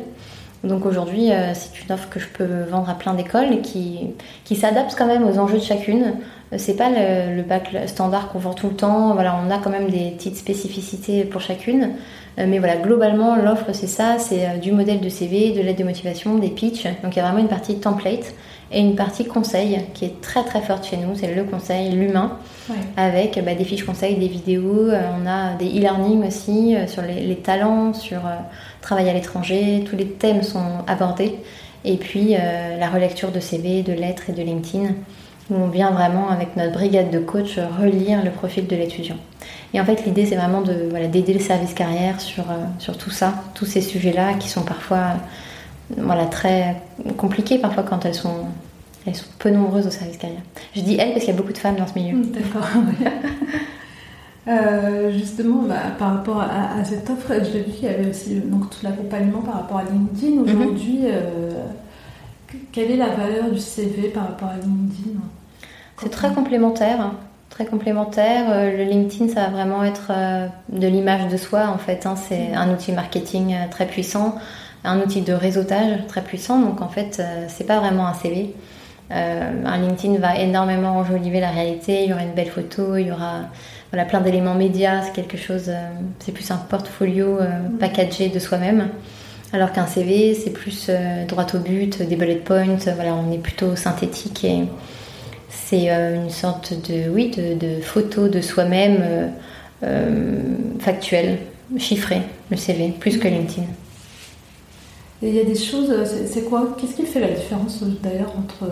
Donc aujourd'hui euh, c'est une offre que je peux vendre à plein d'écoles qui, qui s'adapte quand même aux enjeux de chacune. C'est pas le, le bac standard qu'on vend tout le temps, voilà, on a quand même des petites spécificités pour chacune. Euh, mais voilà, globalement l'offre c'est ça, c'est euh, du modèle de C V, de l'aide de motivation, des pitchs, donc il y a vraiment une partie template. Et une partie conseil qui est très très forte chez nous, c'est le conseil, l'humain, ouais. avec bah, des fiches conseils, des vidéos, euh, on a des e-learning aussi euh, sur les, les talents, sur euh, travail à l'étranger, tous les thèmes sont abordés. Et puis euh, la relecture de C V, de lettres et de LinkedIn. où on vient vraiment avec notre brigade de coach relire le profil de l'étudiant. Et en fait, l'idée, c'est vraiment de, voilà, d'aider le service carrière sur, euh, sur tout ça, tous ces sujets-là qui sont parfois euh, voilà, très compliqués parfois quand elles sont, elles sont peu nombreuses au service carrière. Je dis elles parce qu'il y a beaucoup de femmes dans ce milieu. D'accord. euh, justement, bah, par rapport à, à cette offre, j'ai vu qu'il y avait aussi donc, tout l'accompagnement par rapport à LinkedIn. Aujourd'hui, mm-hmm. euh, quelle est la valeur du C V par rapport à LinkedIn ? C'est très complémentaire. Très complémentaire. Le LinkedIn, ça va vraiment être de l'image de soi, en fait. Hein. C'est un outil marketing très puissant, un outil de réseautage très puissant. Donc, en fait, c'est pas vraiment un C V. Euh, un LinkedIn va énormément enjoliver la réalité. Il y aura une belle photo, il y aura voilà, plein d'éléments médias. C'est quelque chose, euh, c'est plus un portfolio euh, packagé de soi-même. Alors qu'un C V, c'est plus euh, droit au but, des bullet points. Voilà, on est plutôt synthétique et... C'est une sorte de, oui, de, de photo de soi-même euh, euh, factuelle, chiffrée, le C V, plus que LinkedIn. Et il y a des choses, c'est, c'est quoi ? Qu'est-ce qui fait la différence d'ailleurs entre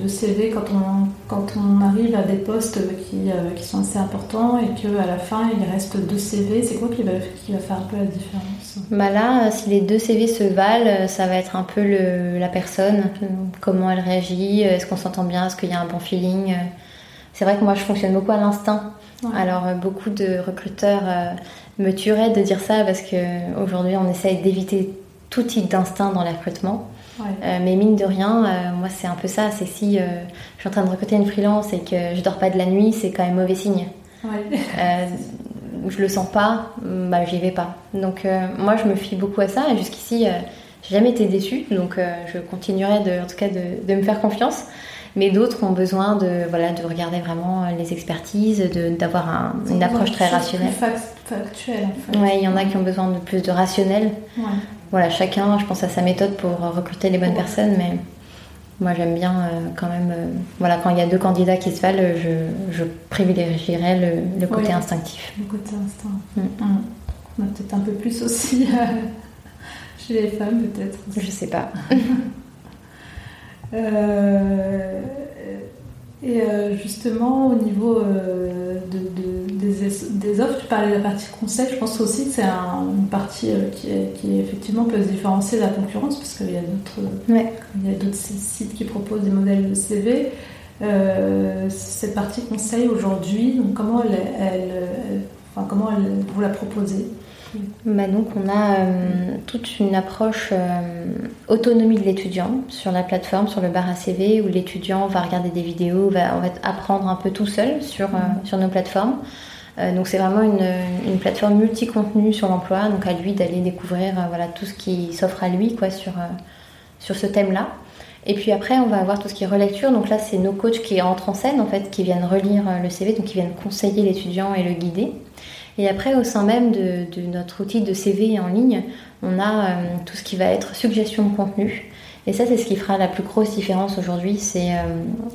deux C V quand on, quand on arrive à des postes qui, euh, qui sont assez importants et qu'à la fin il reste deux C V ? C'est quoi qui va, qui va faire un peu la différence ? Bah là, si les deux C V se valent, ça va être un peu le, la personne, comment elle réagit, est-ce qu'on s'entend bien, est-ce qu'il y a un bon feeling ? C'est vrai que moi je fonctionne beaucoup à l'instinct. Ouais. Alors beaucoup de recruteurs euh, me tueraient de dire ça parce qu'aujourd'hui on essaye d'éviter tout type d'instinct dans le recrutement. Ouais. Euh, mais mine de rien, euh, moi c'est un peu ça, c'est si euh, je suis en train de recruter une freelance et que je dors pas de la nuit, c'est quand même mauvais signe. Ouais. Euh, je le sens pas, bah j'y vais pas. Donc euh, moi je me fie beaucoup à ça et jusqu'ici euh, j'ai jamais été déçue, donc euh, je continuerai de, en tout cas de, de me faire confiance. Mais d'autres ont besoin de, voilà, de regarder vraiment les expertises, de, d'avoir un, une approche très rationnelle. Factuelle, en fait. Ouais, il y en a qui ont besoin de plus de rationnel. Ouais. Voilà, chacun, je pense à sa méthode pour recruter les bonnes ouais. personnes, mais moi j'aime bien euh, quand même. Euh, voilà, quand il y a deux candidats qui se valent, je, je privilégierais le, le côté ouais. instinctif. Le côté instinct. Mmh. Mmh. On a peut-être un peu plus aussi euh, chez les femmes, peut-être. Aussi. Je sais pas. Euh, et euh, justement au niveau euh, de, de, des, des offres, tu parlais de la partie conseil, je pense aussi que c'est un, une partie euh, qui, est, qui effectivement peut se différencier de la concurrence parce qu'il y a d'autres, ouais. il y a d'autres sites qui proposent des modèles de C V. Euh, cette partie conseil aujourd'hui, donc comment, elle, elle, elle, enfin, comment elle, vous la proposez ? Bah donc on a euh, toute une approche euh, autonomie de l'étudiant sur la plateforme, sur le bar à C V où l'étudiant va regarder des vidéos, va en fait, apprendre un peu tout seul sur, euh, sur nos plateformes. Euh, donc c'est vraiment une, une plateforme multi-contenu sur l'emploi, donc à lui d'aller découvrir euh, voilà, tout ce qui s'offre à lui quoi, sur, euh, sur ce thème-là. Et puis après on va avoir tout ce qui est relecture, donc là c'est nos coachs qui entrent en scène en fait, qui viennent relire le C V, donc qui viennent conseiller l'étudiant et le guider. Et après, au sein même de, de notre outil de C V en ligne, on a euh, tout ce qui va être suggestion de contenu. Et ça, c'est ce qui fera la plus grosse différence aujourd'hui, c'est, euh,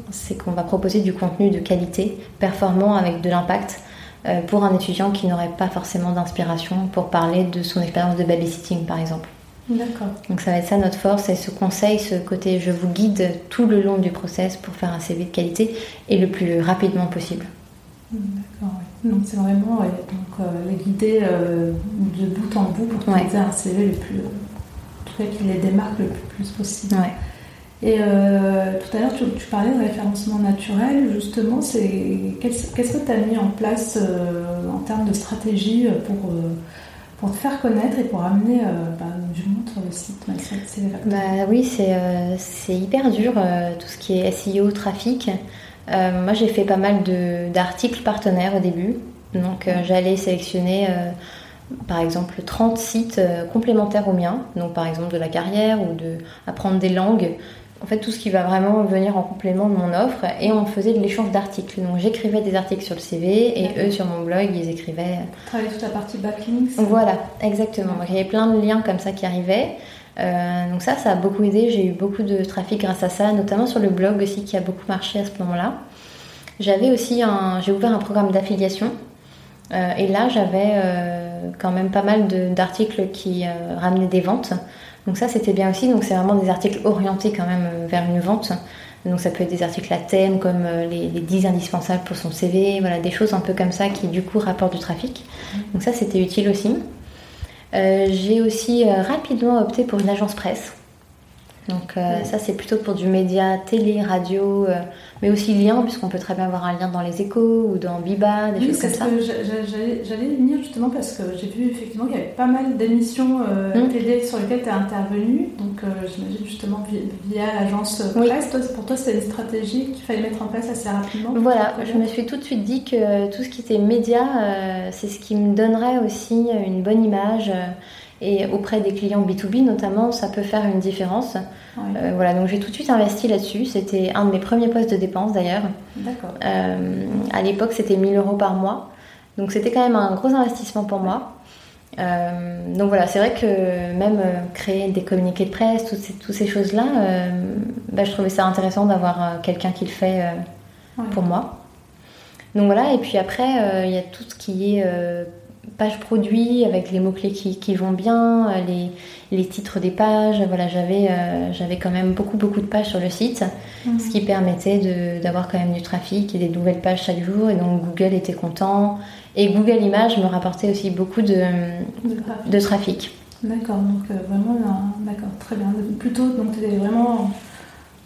c'est qu'on va proposer du contenu de qualité, performant, avec de l'impact, euh, pour un étudiant qui n'aurait pas forcément d'inspiration pour parler de son expérience de babysitting, par exemple. D'accord. Donc ça va être ça notre force, et ce conseil, ce côté « je vous guide tout le long du process pour faire un C V de qualité et le plus rapidement possible ». D'accord, oui. Donc c'est vraiment ouais, donc, euh, la guider euh, de bout en bout pour ouais. un C V le plus, en tout cas qui les démarque le plus possible. Ouais. Et euh, tout à l'heure tu, tu parlais de référencement naturel, justement, c'est qu'est-ce, qu'est-ce que tu as mis en place euh, en termes de stratégie pour, euh, pour te faire connaître et pour amener euh, bah, du monde sur le site MyCVFactory ? Bah oui, c'est, euh, c'est hyper dur euh, tout ce qui est S E O, trafic. Euh, moi j'ai fait pas mal de, d'articles partenaires au début, donc euh, j'allais sélectionner euh, par exemple trente sites euh, complémentaires aux miens, donc par exemple de la carrière ou de apprendre des langues, en fait tout ce qui va vraiment venir en complément de mon offre, et on faisait de l'échange d'articles, donc j'écrivais des articles sur le C V et ouais. eux sur mon blog ils écrivaient... Travailler toute la partie backlinks. Voilà, exactement, donc il y avait plein de liens comme ça qui arrivaient. Euh, donc ça, ça a beaucoup aidé, j'ai eu beaucoup de trafic grâce à ça, notamment sur le blog aussi qui a beaucoup marché à ce moment-là. J'avais aussi un, j'ai ouvert un programme d'affiliation euh, et là j'avais euh, quand même pas mal de, d'articles qui euh, ramenaient des ventes, donc ça c'était bien aussi, donc c'est vraiment des articles orientés quand même vers une vente Donc ça peut être des articles à thème comme les, les dix indispensables pour son C V, voilà, des choses un peu comme ça qui du coup rapportent du trafic. Donc ça c'était utile aussi. Euh, j'ai aussi euh, rapidement opté pour une agence presse. Donc euh, ouais. ça c'est plutôt pour du média, télé, radio, euh, mais aussi lien, puisqu'on peut très bien avoir un lien dans les Échos ou dans Biba, des oui, choses comme ça. Que j'allais, j'allais venir justement parce que j'ai vu effectivement qu'il y avait pas mal d'émissions euh, mmh. télé sur lesquelles tu es intervenue. Donc euh, j'imagine justement via l'agence presse, oui. Pour toi c'est une stratégie qu'il fallait mettre en place assez rapidement. Voilà, je me suis tout de suite dit que tout ce qui était média, euh, c'est ce qui me donnerait aussi une bonne image. Euh, Et auprès des clients B deux B notamment, ça peut faire une différence. Ouais. Euh, voilà, donc j'ai tout de suite investi là-dessus. C'était un de mes premiers postes de dépenses d'ailleurs. D'accord. Euh, à l'époque, c'était mille euros par mois. Donc c'était quand même un gros investissement pour moi. Euh, donc voilà, c'est vrai que même euh, créer des communiqués de presse, toutes ces, toutes ces choses-là, euh, bah, je trouvais ça intéressant d'avoir euh, quelqu'un qui le fait euh, ouais. pour moi. Donc voilà, et puis après, il euh, y a tout ce qui est... Euh, page produit avec les mots-clés qui, qui vont bien, les, les titres des pages. Voilà, j'avais, euh, j'avais quand même beaucoup, beaucoup de pages sur le site, mmh. ce qui permettait de, d'avoir quand même du trafic et des nouvelles pages chaque jour. Et donc, Google était content. Et Google Images me rapportait aussi beaucoup de, de, trafic. de trafic. D'accord, donc euh, vraiment, là, d'accord, très bien. Plutôt, donc, tu étais vraiment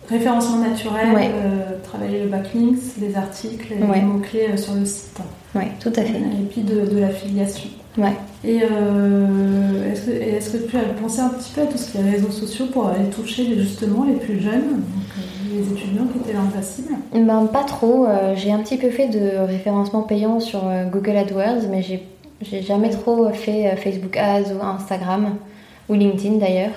référencement naturel, ouais. euh, travailler le backlinks, les articles, et ouais. les mots-clés euh, sur le site. Oui, tout à fait. Et puis de, de l'affiliation. Ouais. Et euh, est-ce, que, est-ce que tu as pensé un petit peu à tout ce qui est réseaux sociaux pour aller toucher justement les plus jeunes, donc les étudiants qui étaient là en facile ? Ben, pas trop. Euh, j'ai un petit peu fait de référencement payant sur Google AdWords, mais j'ai, j'ai jamais trop fait Facebook Ads ou Instagram, ou LinkedIn d'ailleurs.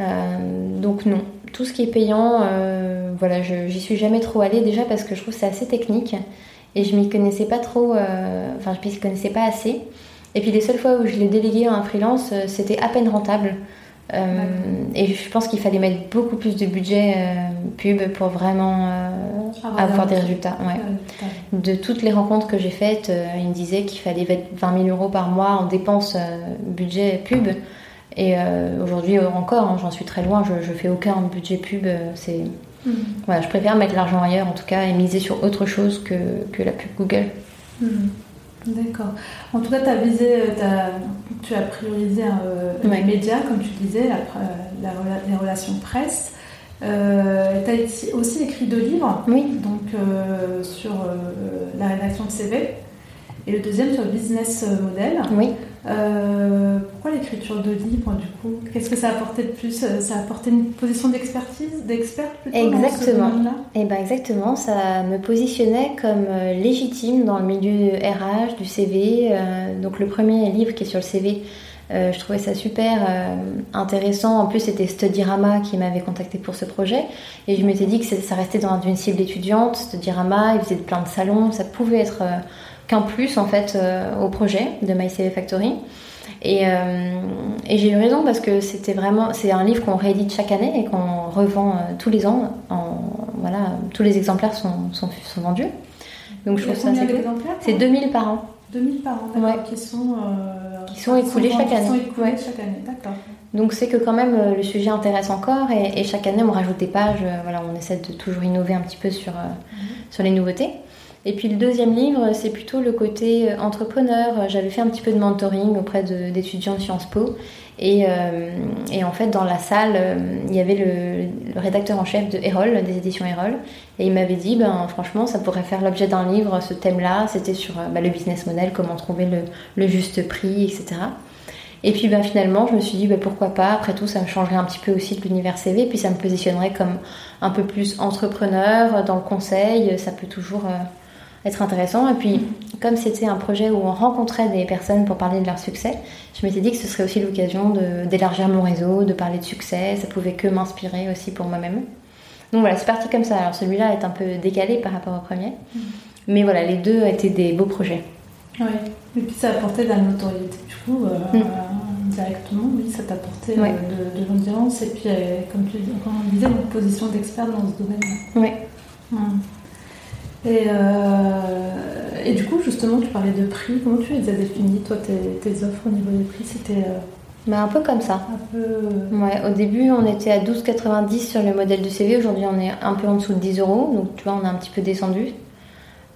Euh, donc non. Tout ce qui est payant, euh, voilà, je, j'y suis jamais trop allée déjà parce que je trouve que c'est assez technique. Et je m'y connaissais pas trop, euh, enfin je m'y connaissais pas assez. Et puis les seules fois où je l'ai délégué à un freelance, euh, c'était à peine rentable. Euh, et je pense qu'il fallait mettre beaucoup plus de budget euh, pub pour vraiment euh, ah, avoir des résultats. Ouais. Ah, de toutes les rencontres que j'ai faites, euh, ils me disaient qu'il fallait mettre vingt mille euros par mois en dépenses euh, budget pub. Et euh, aujourd'hui encore, hein, j'en suis très loin, je, je fais aucun budget pub, euh, c'est... Mmh. Voilà, je préfère mettre l'argent ailleurs en tout cas et miser sur autre chose que, que la pub Google. Mmh. D'accord. En tout cas, t'as visé, t'as, tu as priorisé euh, ouais. les médias, comme tu disais, la, la, la, les relations presse. Euh, tu as aussi écrit deux livres, oui. donc euh, sur euh, la rédaction de C V et le deuxième sur le business model. Oui. Euh, pourquoi l'écriture de livres du coup ? Qu'est-ce que ça a apporté de plus ? Ça a apporté une position d'expertise, d'expert plutôt exactement. Dans ce domaine-là ? Eh ben exactement, ça me positionnait comme légitime dans le milieu R H, du C V. Euh, donc le premier livre qui est sur le C V, euh, je trouvais ça super euh, intéressant. En plus, c'était Studirama qui m'avait contacté pour ce projet. Et je m'étais dit que ça restait dans une cible étudiante. Studirama, ils faisaient plein de salons, ça pouvait être... Euh, qu'un plus en fait euh, au projet de MyCVFactory et, euh, et j'ai eu raison parce que c'était vraiment, c'est un livre qu'on réédite chaque année et qu'on revend euh, tous les ans en, voilà, tous les exemplaires sont, sont, sont vendus donc je trouve ça c'est, c'est deux mille par an deux mille par an d'accord, ouais. qui sont, euh, qui sont écoulés, sont, chaque, année. Sont écoulés ouais. chaque année d'accord. Donc c'est que quand même euh, le sujet intéresse encore et, et chaque année on rajoute des pages euh, voilà, on essaie de toujours innover un petit peu sur, euh, mm-hmm. sur les nouveautés. Et puis le deuxième livre, c'est plutôt le côté entrepreneur. J'avais fait un petit peu de mentoring auprès de, d'étudiants de Sciences Po. Et, euh, et en fait, dans la salle, il y avait le, le rédacteur en chef de Erol, des éditions Erol. Et il m'avait dit, ben, franchement, ça pourrait faire l'objet d'un livre, ce thème-là. C'était sur ben, le business model, comment trouver le, le juste prix, et cetera. Et puis ben, finalement, je me suis dit, ben, pourquoi pas. Après tout, ça me changerait un petit peu aussi de l'univers C V. Puis ça me positionnerait comme un peu plus entrepreneur, dans le conseil. Ça peut toujours... Euh, être intéressant et puis comme c'était un projet où on rencontrait des personnes pour parler de leur succès, je m'étais dit que ce serait aussi l'occasion de, d'élargir mon réseau, de parler de succès, ça pouvait que m'inspirer aussi pour moi-même. Donc voilà, c'est parti comme ça. Alors celui-là est un peu décalé par rapport au premier, mmh. mais voilà, les deux étaient des beaux projets. Oui, et puis ça apportait de la notoriété du coup, euh, mmh. directement, oui, ça t'apportait ouais. de, de l'audience et puis euh, comme tu comme on disait, une position d'expert dans ce domaine-là. Oui. Mmh. Et, euh, et du coup, justement, tu parlais de prix. Comment tu les as définis, toi, tes, tes offres au niveau des prix ? C'était euh, Bah, un peu comme ça. Un peu... Ouais, au début, on était à douze quatre-vingt-dix sur le modèle du C V. Aujourd'hui, on est un peu en dessous de dix euros. Donc, tu vois, on a un petit peu descendu.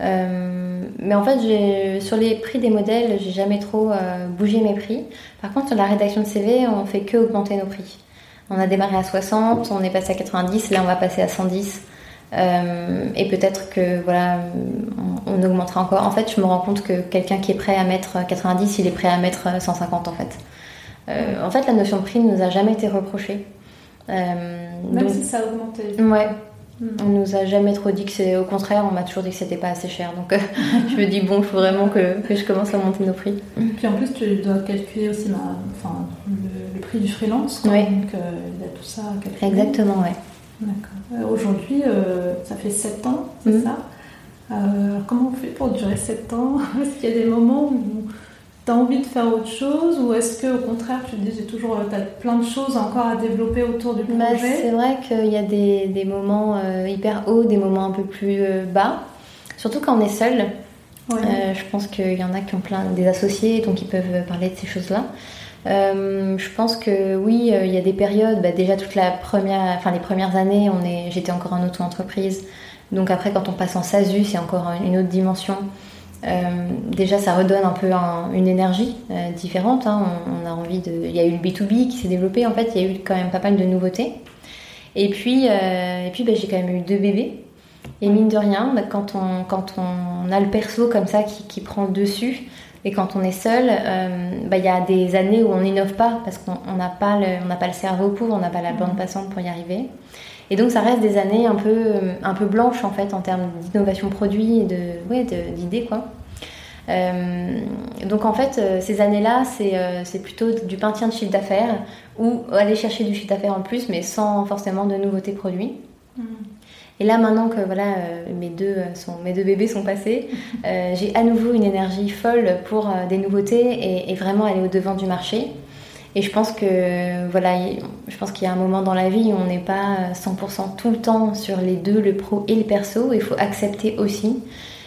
Euh, mais en fait, j'ai, sur les prix des modèles, j'ai jamais trop euh, bougé mes prix. Par contre, sur la rédaction de C V, on fait que augmenter nos prix. On a démarré à soixante, on est passé à quatre-vingt-dix, là on va passer à cent dix. Euh, et peut-être que voilà, on, on augmentera encore. En fait, je me rends compte que quelqu'un qui est prêt à mettre quatre-vingt-dix, il est prêt à mettre cent cinquante en fait. Euh, en fait, la notion de prix ne nous a jamais été reprochée. Euh, Même donc, si ça a augmenté. Ouais. Mmh. On nous a jamais trop dit que c'est... Au contraire, on m'a toujours dit que c'était pas assez cher. Donc euh, je me dis, bon, il faut vraiment que, que je commence à monter nos prix. Puis en plus, tu dois calculer aussi la, enfin, le, le prix du freelance. Quoi, oui. Donc euh, il y a tout ça à calculer. Exactement, ouais. D'accord. Euh, aujourd'hui, euh, ça fait sept ans, c'est mmh. ça euh, Comment on fait pour durer sept ans? Est-ce qu'il y a des moments où tu as envie de faire autre chose, ou est-ce qu'au contraire tu te dis j'ai toujours t'as plein de choses encore à développer autour du projet? Bah, c'est vrai qu'il y a des, des moments euh, hyper hauts, des moments un peu plus euh, bas, surtout quand on est seul. Oui. Euh, je pense qu'il y en a qui ont plein des associés, donc ils peuvent parler de ces choses-là. Euh, je pense que oui, euh, il y a des périodes. Bah, déjà toute la première, enfin les premières années, on est, j'étais encore en auto-entreprise, donc après quand on passe en SASU, c'est encore une autre dimension. Euh, déjà ça redonne un peu un, une énergie euh, différente, hein. on, on a envie de... il y a eu le B to B qui s'est développé en fait, il y a eu quand même pas mal de nouveautés, et puis, euh, et puis ben, j'ai quand même eu deux bébés, et mine de rien ben, quand, on, quand on a le perso comme ça qui, qui prend le dessus, et quand on est seul, euh, ben, il y a des années où on n'innove pas parce qu'on n'a pas, pas le cerveau pour, on n'a pas la bande passante pour y arriver, et donc ça reste des années un peu, un peu blanches en fait en termes d'innovation produit et de, ouais, de, d'idées quoi. Euh, donc en fait euh, ces années-là c'est, euh, c'est plutôt du maintien de chiffre d'affaires ou aller chercher du chiffre d'affaires en plus mais sans forcément de nouveautés produits. Mmh. Et là maintenant que voilà, euh, mes, deux sont, mes deux bébés sont passés, euh, j'ai à nouveau une énergie folle pour euh, des nouveautés et, et vraiment aller au-devant du marché. Et je pense que voilà, je pense qu'il y a un moment dans la vie où on n'est pas cent pour cent tout le temps sur les deux, le pro et le perso. Il faut accepter aussi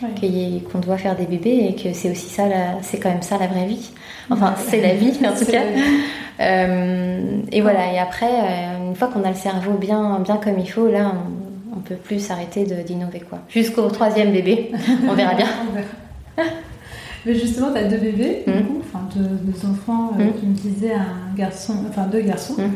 ouais. qu'il y ait, qu'on doit faire des bébés et que c'est aussi ça, la, c'est quand même ça la vraie vie. Enfin, ouais. c'est la vie en tout cas. Euh, et ouais. voilà. Et après, une fois qu'on a le cerveau bien, bien comme il faut, là, on, on peut plus s'arrêter de, d'innover quoi. Jusqu'au troisième bébé, on verra bien. Mais justement, tu as deux bébés, mmh. du coup, enfin deux, deux enfants, euh, mmh. tu me disais un garçon, enfin deux garçons, mmh.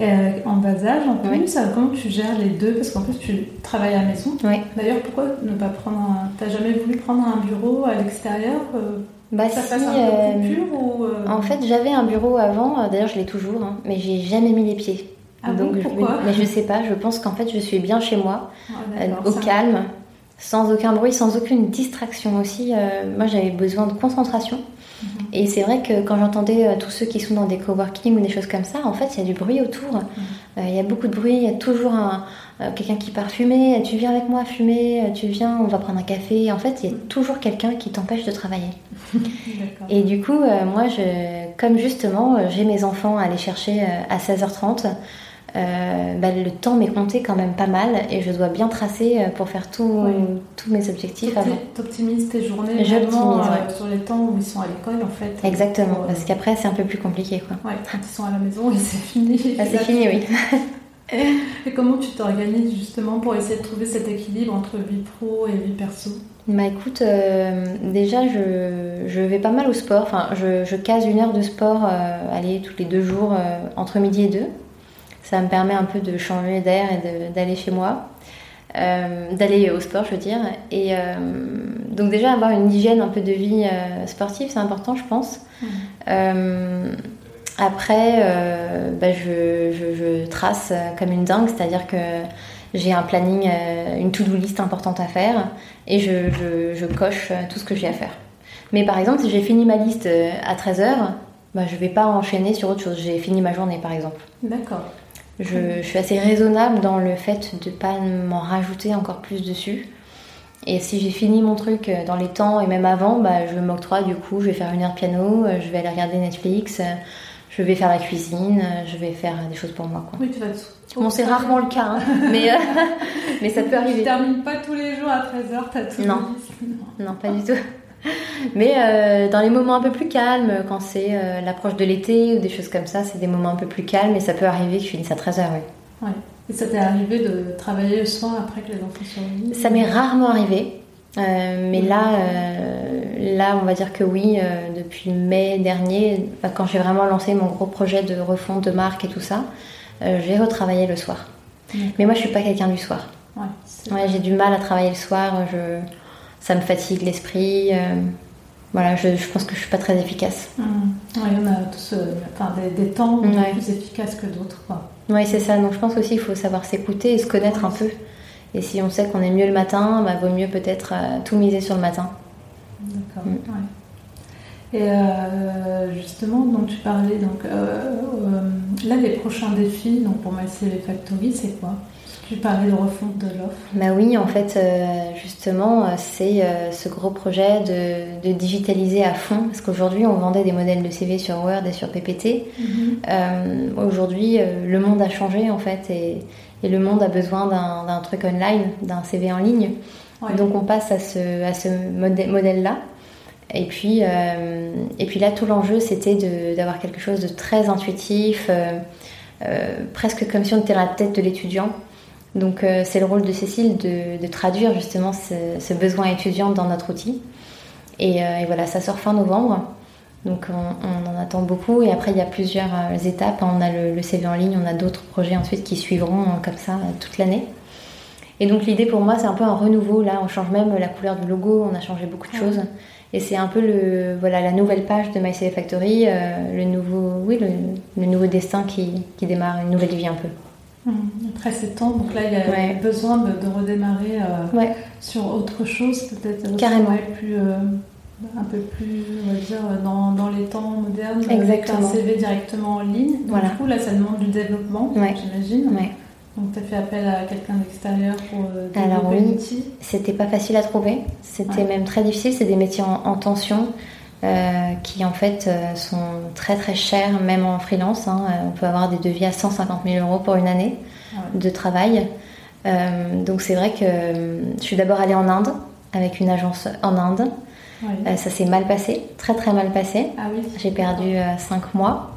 euh, en bas âge. En plus, oui. comment tu gères les deux? Parce qu'en plus, tu travailles à la maison. Oui. D'ailleurs, pourquoi ne pas prendre un... T'as jamais voulu prendre un bureau à l'extérieur? euh, bah, Ça si, passe un euh, peu plus ou euh... En fait, j'avais un bureau avant. D'ailleurs, je l'ai toujours, hein, mais j'ai jamais mis les pieds. Ah donc, bon, pourquoi je... Mais je sais pas. Je pense qu'en fait, je suis bien chez moi, ah, euh, au calme. Va. Sans aucun bruit, sans aucune distraction aussi. Euh, moi, j'avais besoin de concentration. Mmh. Et c'est vrai que quand j'entendais euh, tous ceux qui sont dans des coworking ou des choses comme ça, en fait, il y a du bruit autour. Il mmh. euh, y a beaucoup de bruit. Il y a toujours un, euh, quelqu'un qui part fumer. Tu viens avec moi fumer. Tu viens, on va prendre un café. En fait, il y a toujours quelqu'un qui t'empêche de travailler. D'accord. Et du coup, euh, moi, je, comme justement, euh, j'ai mes enfants à aller chercher euh, à seize heures trente... Euh, bah, le temps m'est compté quand même pas mal et je dois bien tracer pour faire tout, oui. tous mes objectifs. T'opti- avant. T'optimises tes journées vraiment, euh, ouais. sur les temps où ils sont à l'école en fait. Exactement, pour, parce euh... qu'après c'est un peu plus compliqué quoi. Ouais, quand ils sont à la maison et c'est fini. Bah, c'est fini, oui. Et comment tu t'organises justement pour essayer de trouver cet équilibre entre vie pro et vie perso? Bah écoute, euh, déjà je, je vais pas mal au sport, enfin, je, je case une heure de sport euh, allez, tous les deux jours euh, entre midi et deux. Ça me permet un peu de changer d'air et de, d'aller chez moi, euh, d'aller au sport, je veux dire. Et euh, donc déjà, avoir une hygiène un peu de vie euh, sportive, c'est important, je pense. Mmh. Euh, après, euh, bah, je, je, je trace comme une dingue, c'est-à-dire que j'ai un planning, euh, une to-do list importante à faire et je, je, je coche tout ce que j'ai à faire. Mais par exemple, si j'ai fini ma liste à treize heures, bah, je ne vais pas enchaîner sur autre chose. J'ai fini ma journée, par exemple. D'accord. Je, je suis assez raisonnable dans le fait de ne pas m'en rajouter encore plus dessus. Et si j'ai fini mon truc dans les temps et même avant, bah, je m'octroie du coup, je vais faire une heure de piano, je vais aller regarder Netflix, je vais faire la cuisine, je vais faire des choses pour moi. Quoi. Oui, tu vas tout. Bon, c'est rarement le cas, hein, mais, euh, mais ça peut arriver. Tu ne termines pas tous les jours à treize heures, t'as tout. Non, non, pas du tout. Mais euh, dans les moments un peu plus calmes, quand c'est euh, l'approche de l'été ou des choses comme ça, c'est des moments un peu plus calmes et ça peut arriver que je finisse à treize heures, oui. Ouais. Et ça t'est arrivé de travailler le soir après que les enfants soient venus? Ça m'est rarement arrivé, euh, mais là, euh, là, on va dire que oui, euh, depuis mai dernier, quand j'ai vraiment lancé mon gros projet de refonte de marque et tout ça, euh, j'ai retravaillé le soir. Mmh. Mais moi, je suis pas quelqu'un du soir. Ouais, c'est ouais, j'ai du mal à travailler le soir, je... ça me fatigue l'esprit. Euh... Voilà, je, je pense que je suis pas très efficace. Mmh. Ouais, on a tous euh, enfin, des, des temps ouais. plus efficaces que d'autres, quoi. Oui, c'est ça. Donc je pense aussi qu'il faut savoir s'écouter et se connaître un peu. Et si on sait qu'on est mieux le matin, bah, vaut mieux peut-être euh, tout miser sur le matin. D'accord. Mm. Ouais. Et euh, justement, donc tu parlais, donc euh, euh, là les prochains défis, donc pour MyCVFactory, c'est quoi? Tu parlais de refonte de l'offre. Bah oui, en fait, euh, justement, c'est euh, ce gros projet de, de digitaliser à fond. Parce qu'aujourd'hui, on vendait des modèles de C V sur Word et sur P P T. Mm-hmm. Euh, aujourd'hui, euh, le monde a changé, en fait, et, et le monde a besoin d'un, d'un truc online, d'un C V en ligne. Ouais. Donc, on passe à ce, à ce modè- modèle-là. Et puis, euh, et puis là, tout l'enjeu, c'était de, d'avoir quelque chose de très intuitif, euh, euh, presque comme si on était à la tête de l'étudiant. Donc euh, c'est le rôle de Cécile de, de traduire justement ce, ce besoin étudiant dans notre outil. Et, euh, et voilà, ça sort fin novembre. Donc on, on en attend beaucoup. Et après, il y a plusieurs euh, étapes. On a le, le C V en ligne, on a d'autres projets ensuite qui suivront euh, comme ça toute l'année. Et donc l'idée pour moi, c'est un peu un renouveau. Là, on change même la couleur du logo, on a changé beaucoup de ouais. choses. Et c'est un peu le, voilà, la nouvelle page de MyCVFactory, euh, le, nouveau, oui, le, le nouveau destin qui, qui démarre, une nouvelle vie un peu. Après ces temps, donc là il y a ouais. besoin de, de redémarrer euh, ouais. sur autre chose, peut-être carrément plus, euh, un peu plus, on va dire, dans, dans les temps modernes, avec un C V directement en ligne. Donc, voilà. Du coup, là ça demande du développement, ouais. j'imagine. Ouais. Donc tu as fait appel à quelqu'un d'extérieur pour euh, développer. Alors, oui, l'outil. C'était pas facile à trouver, c'était ouais. même très difficile. C'est des métiers en, en tension euh, qui en fait euh, sont très très chers, même en freelance. Hein. On peut avoir des devis à cent cinquante mille euros pour une année ouais. de travail. Euh, donc c'est vrai que euh, je suis d'abord allée en Inde avec une agence en Inde. Ouais. Euh, ça s'est mal passé, très très mal passé. Ah, oui. J'ai perdu cinq mois.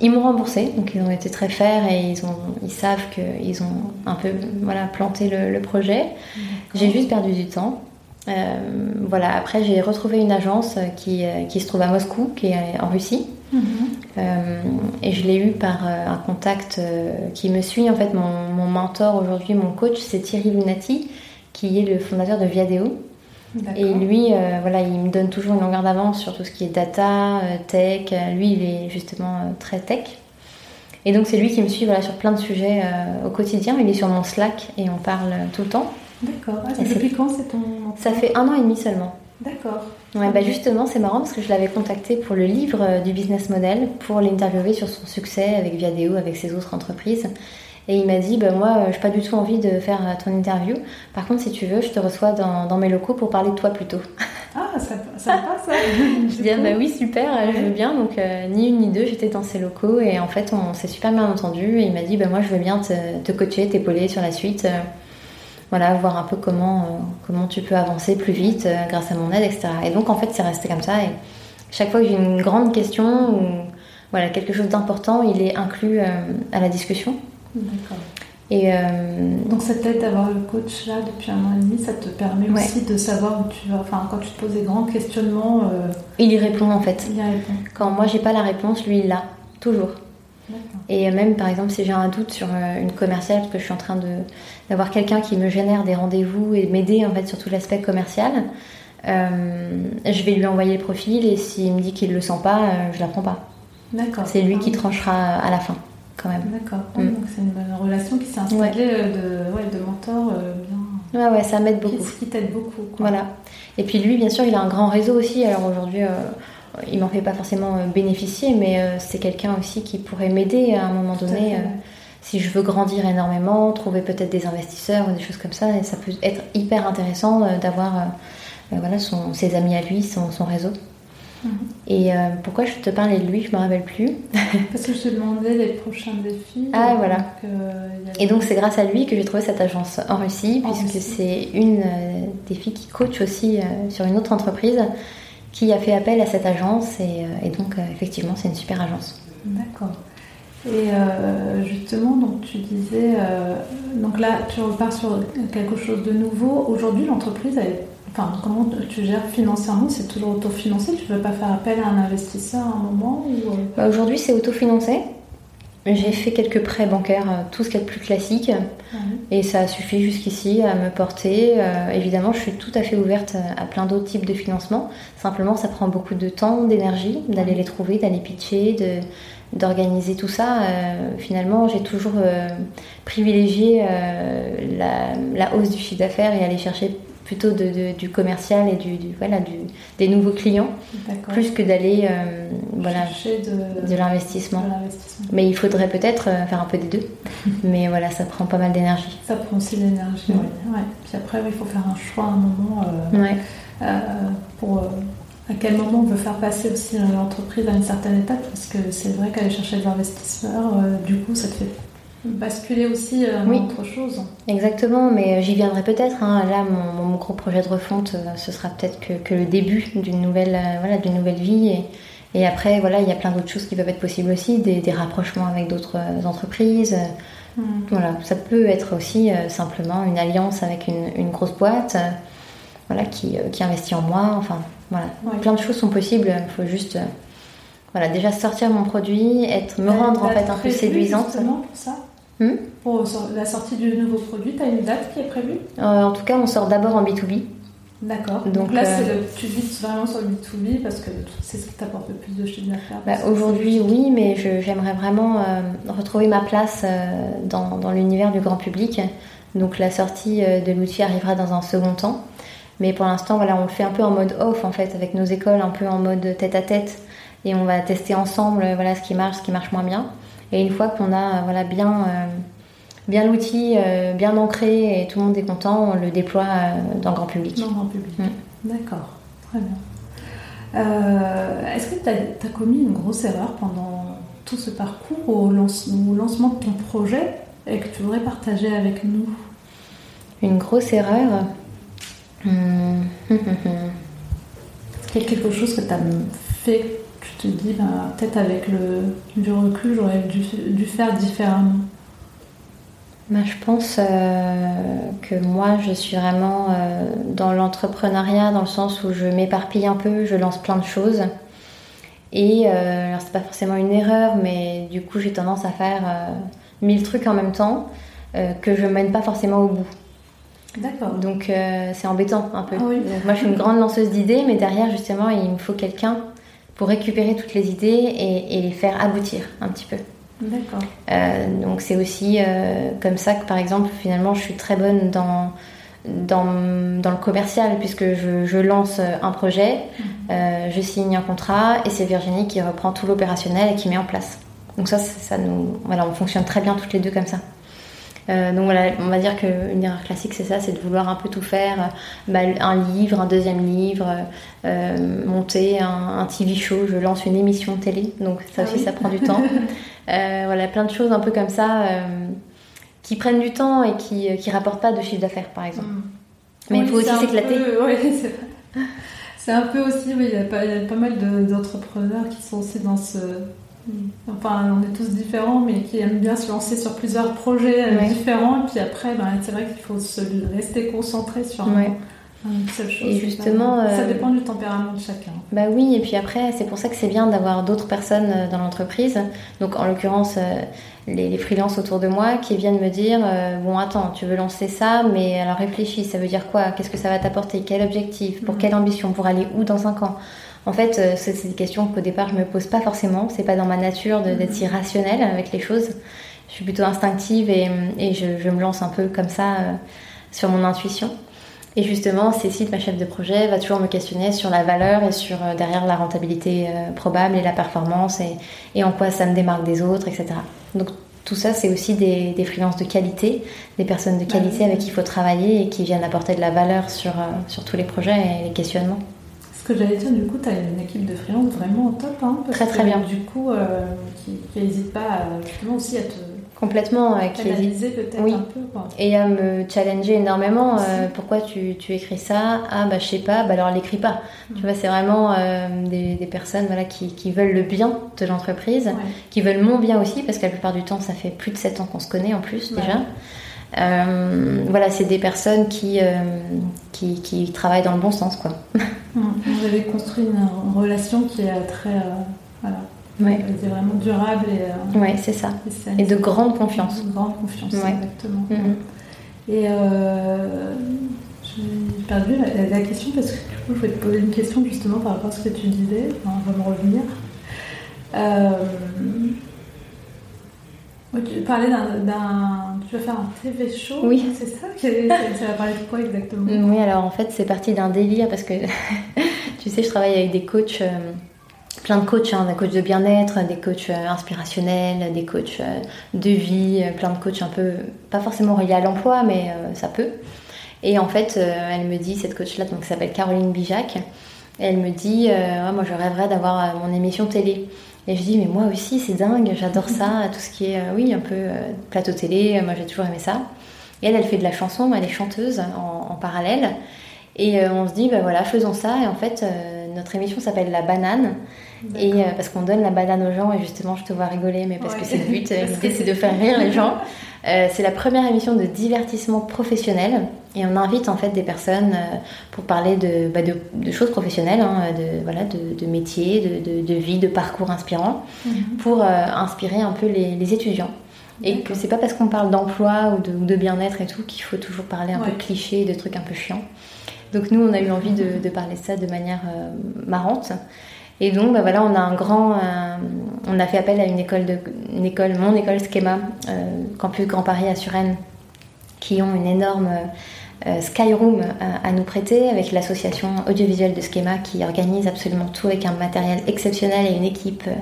Ils m'ont remboursé, donc ils ont été très fairs et ils, ont, ils savent qu'ils ont un peu voilà, planté le, le projet. D'accord. J'ai juste perdu du temps. Euh, voilà, après j'ai retrouvé une agence qui, qui se trouve à Moscou, qui est en Russie. Mmh. Euh, et je l'ai eu par un contact qui me suit, en fait mon, mon mentor aujourd'hui, mon coach, c'est Thierry Lunati, qui est le fondateur de Viadeo. D'accord. Et lui, euh, voilà, il me donne toujours une longueur d'avance sur tout ce qui est data, tech. Lui, il est justement très tech. Et donc c'est lui qui me suit voilà, sur plein de sujets euh, au quotidien. Il est sur mon Slack et on parle tout le temps. D'accord. Ah, c'est depuis quand c'est ton... Ça fait un an et demi seulement. D'accord. Ouais, okay. Bah justement, c'est marrant parce que je l'avais contacté pour le livre du business model, pour l'interviewer sur son succès avec Viadeo, avec ses autres entreprises. Et il m'a dit, bah, moi, je n'ai pas du tout envie de faire ton interview. Par contre, si tu veux, je te reçois dans, dans mes locaux pour parler de toi plus tôt. Ah, ça ça passe, ça. Je dis, ah, bah oui, super, je veux bien. Donc, euh, ni une ni deux, j'étais dans ses locaux. Et en fait, on s'est super bien entendu. Et il m'a dit, bah, moi, je veux bien te, te coacher, t'épauler sur la suite. Euh, Voilà, voir un peu comment, euh, comment tu peux avancer plus vite euh, grâce à mon aide, et cetera. Et donc, en fait, c'est resté comme ça. Et chaque fois que j'ai une grande question ou voilà, quelque chose d'important, il est inclus euh, à la discussion. D'accord. Et, euh... donc, cette aide d'avoir le coach là depuis un an et demi, ça te permet ouais. aussi de savoir où tu vas. Enfin, quand tu te poses des grands questionnements. Euh... Il y répond en fait. Il y répond. Quand moi, j'ai pas la réponse, lui, il l'a. Toujours. D'accord. Et même par exemple si j'ai un doute sur une commerciale parce que je suis en train de, d'avoir quelqu'un qui me génère des rendez-vous et m'aider en fait sur tout l'aspect commercial, euh, je vais lui envoyer le profil et s'il me dit qu'il ne le sent pas, euh, je ne l'apprends pas. D'accord. C'est lui qui tranchera à la fin quand même. D'accord, mm. donc c'est une bonne relation qui s'est installée ouais. de, ouais, de mentor euh, bien... Ouais ouais, ça m'aide beaucoup. Ce qui t'aide beaucoup. Quoi. Voilà. Et puis lui bien sûr il a un grand réseau aussi, alors aujourd'hui... Euh... Il m'en fait pas forcément bénéficier, mais c'est quelqu'un aussi qui pourrait m'aider à un moment donné. Euh, si je veux grandir énormément, trouver peut-être des investisseurs ou des choses comme ça, et ça peut être hyper intéressant d'avoir euh, voilà, son, ses amis à lui, son, son réseau. Mmh. Et euh, pourquoi je te parlais de lui, je ne me rappelle plus. Parce que je te demandais les prochains défis. Ah voilà. Donc, euh, y a... Et donc c'est grâce à lui que j'ai trouvé cette agence en Russie, en puisque Russie. C'est une euh, des filles qui coach aussi euh, sur une autre entreprise qui a fait appel à cette agence. Et, euh, et donc euh, effectivement c'est une super agence. D'accord. Et euh, justement, donc tu disais, euh, donc là tu repars sur quelque chose de nouveau. Aujourd'hui, l'entreprise, elle est... Enfin, comment tu gères financièrement? C'est toujours autofinancé? Tu ne veux pas faire appel à un investisseur à un moment ou... bah aujourd'hui, c'est autofinancé. J'ai fait quelques prêts bancaires, tout ce qu'il y a de plus classique. Mmh. Et ça a suffi jusqu'ici à me porter. Euh, évidemment, je suis tout à fait ouverte à plein d'autres types de financements. Simplement, ça prend beaucoup de temps, d'énergie, d'aller les trouver, d'aller pitcher, de, d'organiser tout ça. Euh, finalement, j'ai toujours euh, privilégié euh, la, la hausse du chiffre d'affaires et aller chercher plutôt de, de, du commercial et du, du, voilà, du, des nouveaux clients. D'accord. Plus que d'aller euh, voilà, de, de, l'investissement. de l'investissement. Mais il faudrait peut-être faire un peu des deux. Mais voilà, ça prend pas mal d'énergie. Ça prend aussi de l'énergie, oui. Ouais. Ouais. Puis après, il faut faire un choix à un moment euh, ouais. euh, pour... Euh... À quel moment on veut faire passer aussi l'entreprise à une certaine étape, parce que c'est vrai qu'aller chercher des investisseurs, euh, du coup, ça te fait basculer aussi euh, oui. autre chose. Exactement, mais j'y viendrai peut-être. Hein. Là, mon, mon gros projet de refonte, euh, ce sera peut-être que, que le début d'une nouvelle, euh, voilà, d'une nouvelle vie. Et, et après, voilà, il y a plein d'autres choses qui peuvent être possibles aussi, des, des rapprochements avec d'autres entreprises. Mmh. Voilà, ça peut être aussi euh, simplement une alliance avec une, une grosse boîte, euh, voilà, qui, euh, qui investit en moi. Enfin, voilà, ouais. Plein de choses sont possibles. Il faut juste, euh, voilà, déjà sortir mon produit, être, me rendre en fait un peu séduisante. Justement pour ça. Hmm Pour la sortie du nouveau produit, tu as une date qui est prévue ? euh, En tout cas, on sort d'abord en B deux B. D'accord. Donc, Donc là, euh... c'est le, tu vises vraiment sur le B deux B parce que c'est ce qui t'apporte le plus de chiffre d'affaires. Bah, aujourd'hui, oui, mais je, j'aimerais vraiment euh, retrouver ma place euh, dans, dans l'univers du grand public. Donc la sortie euh, de l'outil arrivera dans un second temps. Mais pour l'instant, voilà, on le fait un peu en mode off, en fait, avec nos écoles, un peu en mode tête-à-tête. Et on va tester ensemble voilà, ce qui marche, ce qui marche moins bien. Et une fois qu'on a voilà, bien, euh, bien l'outil, euh, bien ancré et tout le monde est content, on le déploie euh, dans le grand public. Dans le grand public. Mmh. D'accord, très bien. Euh, est-ce que tu as commis une grosse erreur pendant tout ce parcours au, lance- au lancement de ton projet et que tu voudrais partager avec nous ? Une grosse erreur ? Mmh. Mmh. Est-ce qu'il y a quelque chose que tu as fait ? Tu te dis, bah, peut-être avec le, du recul, j'aurais dû, dû faire différemment. Bah, je pense euh, que moi, je suis vraiment euh, dans l'entrepreneuriat, dans le sens où je m'éparpille un peu, je lance plein de choses. Et euh, alors, c'est pas forcément une erreur, mais du coup, j'ai tendance à faire euh, mille trucs en même temps euh, que je mène pas forcément au bout. D'accord. Donc, euh, c'est embêtant un peu. Ah, oui. Donc, moi, je suis une grande lanceuse d'idées, mais derrière, justement, il me faut quelqu'un pour récupérer toutes les idées et, et les faire aboutir un petit peu. D'accord. Euh, donc c'est aussi euh, comme ça que, par exemple, finalement, je suis très bonne dans, dans, dans le commercial, puisque je, je lance un projet, mmh. euh, je signe un contrat, et c'est Virginie qui reprend tout l'opérationnel et qui met en place. Donc ça, ça nous, voilà, on fonctionne très bien toutes les deux comme ça. Euh, donc voilà, on va dire qu'une erreur classique c'est ça, c'est de vouloir un peu tout faire, bah, un livre, un deuxième livre, euh, monter un, un T V show, je lance une émission télé, donc ça aussi ah oui. ça prend du temps. Euh, voilà, plein de choses un peu comme ça euh, qui prennent du temps et qui, qui rapportent pas de chiffre d'affaires par exemple. Mmh. Mais oui, il faut aussi s'éclater. Peu, oui, c'est... c'est un peu aussi, oui, il y a pas, il y a pas mal de, d'entrepreneurs qui sont aussi dans ce... Enfin, on est tous différents, mais qui aiment bien se lancer sur plusieurs projets ouais. différents. Et puis après, ben, c'est vrai qu'il faut se rester concentré sur ouais. une seule chose. Et justement, ça dépend du tempérament de chacun. Bah oui, et puis après, c'est pour ça que c'est bien d'avoir d'autres personnes dans l'entreprise. Donc en l'occurrence, les, les freelances autour de moi qui viennent me dire euh, bon, attends, tu veux lancer ça, mais alors réfléchis, ça veut dire quoi ? Qu'est-ce que ça va t'apporter ? Quel objectif ? Pour mmh. quelle ambition ? Pour aller où dans cinq ans ? En fait, c'est des questions qu'au départ, je ne me pose pas forcément. Ce n'est pas dans ma nature de, d'être irrationnelle avec les choses. Je suis plutôt instinctive et, et je, je me lance un peu comme ça euh, sur mon intuition. Et justement, Cécile, ma chef de projet, va toujours me questionner sur la valeur et sur euh, derrière la rentabilité euh, probable et la performance et, et en quoi ça me démarque des autres, et cetera. Donc tout ça, c'est aussi des, des freelances de qualité, des personnes de qualité avec qui il faut travailler et qui viennent apporter de la valeur sur, euh, sur tous les projets et les questionnements. que j'allais dire, du coup, tu as une équipe de freelance vraiment au top. Hein, parce très, très que, bien. Du coup, euh, qui n'hésite pas à, justement aussi à te... Complètement. Euh, qui analyser peut-être oui. un peu. Quoi. Et à me challenger énormément. Euh, pourquoi tu, tu écris ça? Ah, bah, je sais pas. Bah, alors, l'écris pas. Mmh. Tu vois, c'est vraiment euh, des, des personnes voilà, qui, qui veulent le bien de l'entreprise, ouais. qui veulent mon bien aussi, parce que la plupart du temps, ça fait plus de sept ans qu'on se connaît en plus, ouais. déjà. Euh, voilà, c'est des personnes qui, euh, qui, qui travaillent dans le bon sens, quoi. Mmh. Vous avez construit une relation qui est très... Euh, voilà. Ouais. C'est vraiment durable et, euh, ouais, c'est ça. et, et de grande confiance. De grande confiance, ouais. exactement. Mm-hmm. Et euh, j'ai perdu la, la question parce que du coup, je voulais te poser une question justement par rapport à ce que tu disais. Enfin, on va me revenir. Euh, tu parlais d'un, d'un. Tu vas faire un T V show, oui. c'est ça? Tu vas parler de quoi exactement? Oui, alors en fait, c'est parti d'un délire parce que tu sais, je travaille avec des coachs. Euh, plein de coachs, hein, des coachs de bien-être, des coachs euh, inspirationnels, des coachs euh, de vie, euh, plein de coachs un peu, pas forcément reliés à l'emploi, mais euh, ça peut. Et en fait, euh, elle me dit, cette coach-là, donc, qui s'appelle Caroline Bijac, et elle me dit, euh, ouais, moi je rêverais d'avoir euh, mon émission télé. Et je dis, mais moi aussi, c'est dingue, j'adore ça, tout ce qui est, euh, oui, un peu euh, plateau télé, euh, moi j'ai toujours aimé ça. Et elle, elle fait de la chanson, elle est chanteuse en, en parallèle. Et euh, on se dit, ben bah, voilà, faisons ça, et en fait... Euh, notre émission s'appelle La Banane. D'accord. Et euh, parce qu'on donne la banane aux gens et justement je te vois rigoler mais parce ouais. que c'est le but, l'idée c'est de faire rire les gens. Euh, c'est la première émission de divertissement professionnel et on invite en fait des personnes euh, pour parler de, bah, de, de choses professionnelles, hein, de, voilà, de, de métiers, de, de, de vie, de parcours inspirants mm-hmm. pour euh, inspirer un peu les, les étudiants. Et D'accord. que c'est pas parce qu'on parle d'emploi ou de, ou de bien-être et tout qu'il faut toujours parler un ouais. peu de clichés, de trucs un peu chiants. Donc nous, on a eu envie de, de parler de ça de manière euh, marrante. Et donc, bah voilà, on a un grand, euh, on a fait appel à une école, de, une école, mon école Skema, euh, Campus Grand Paris à Suresnes, qui ont une énorme euh, Skyroom à, à nous prêter avec l'association audiovisuelle de Skema qui organise absolument tout avec un matériel exceptionnel et une équipe euh,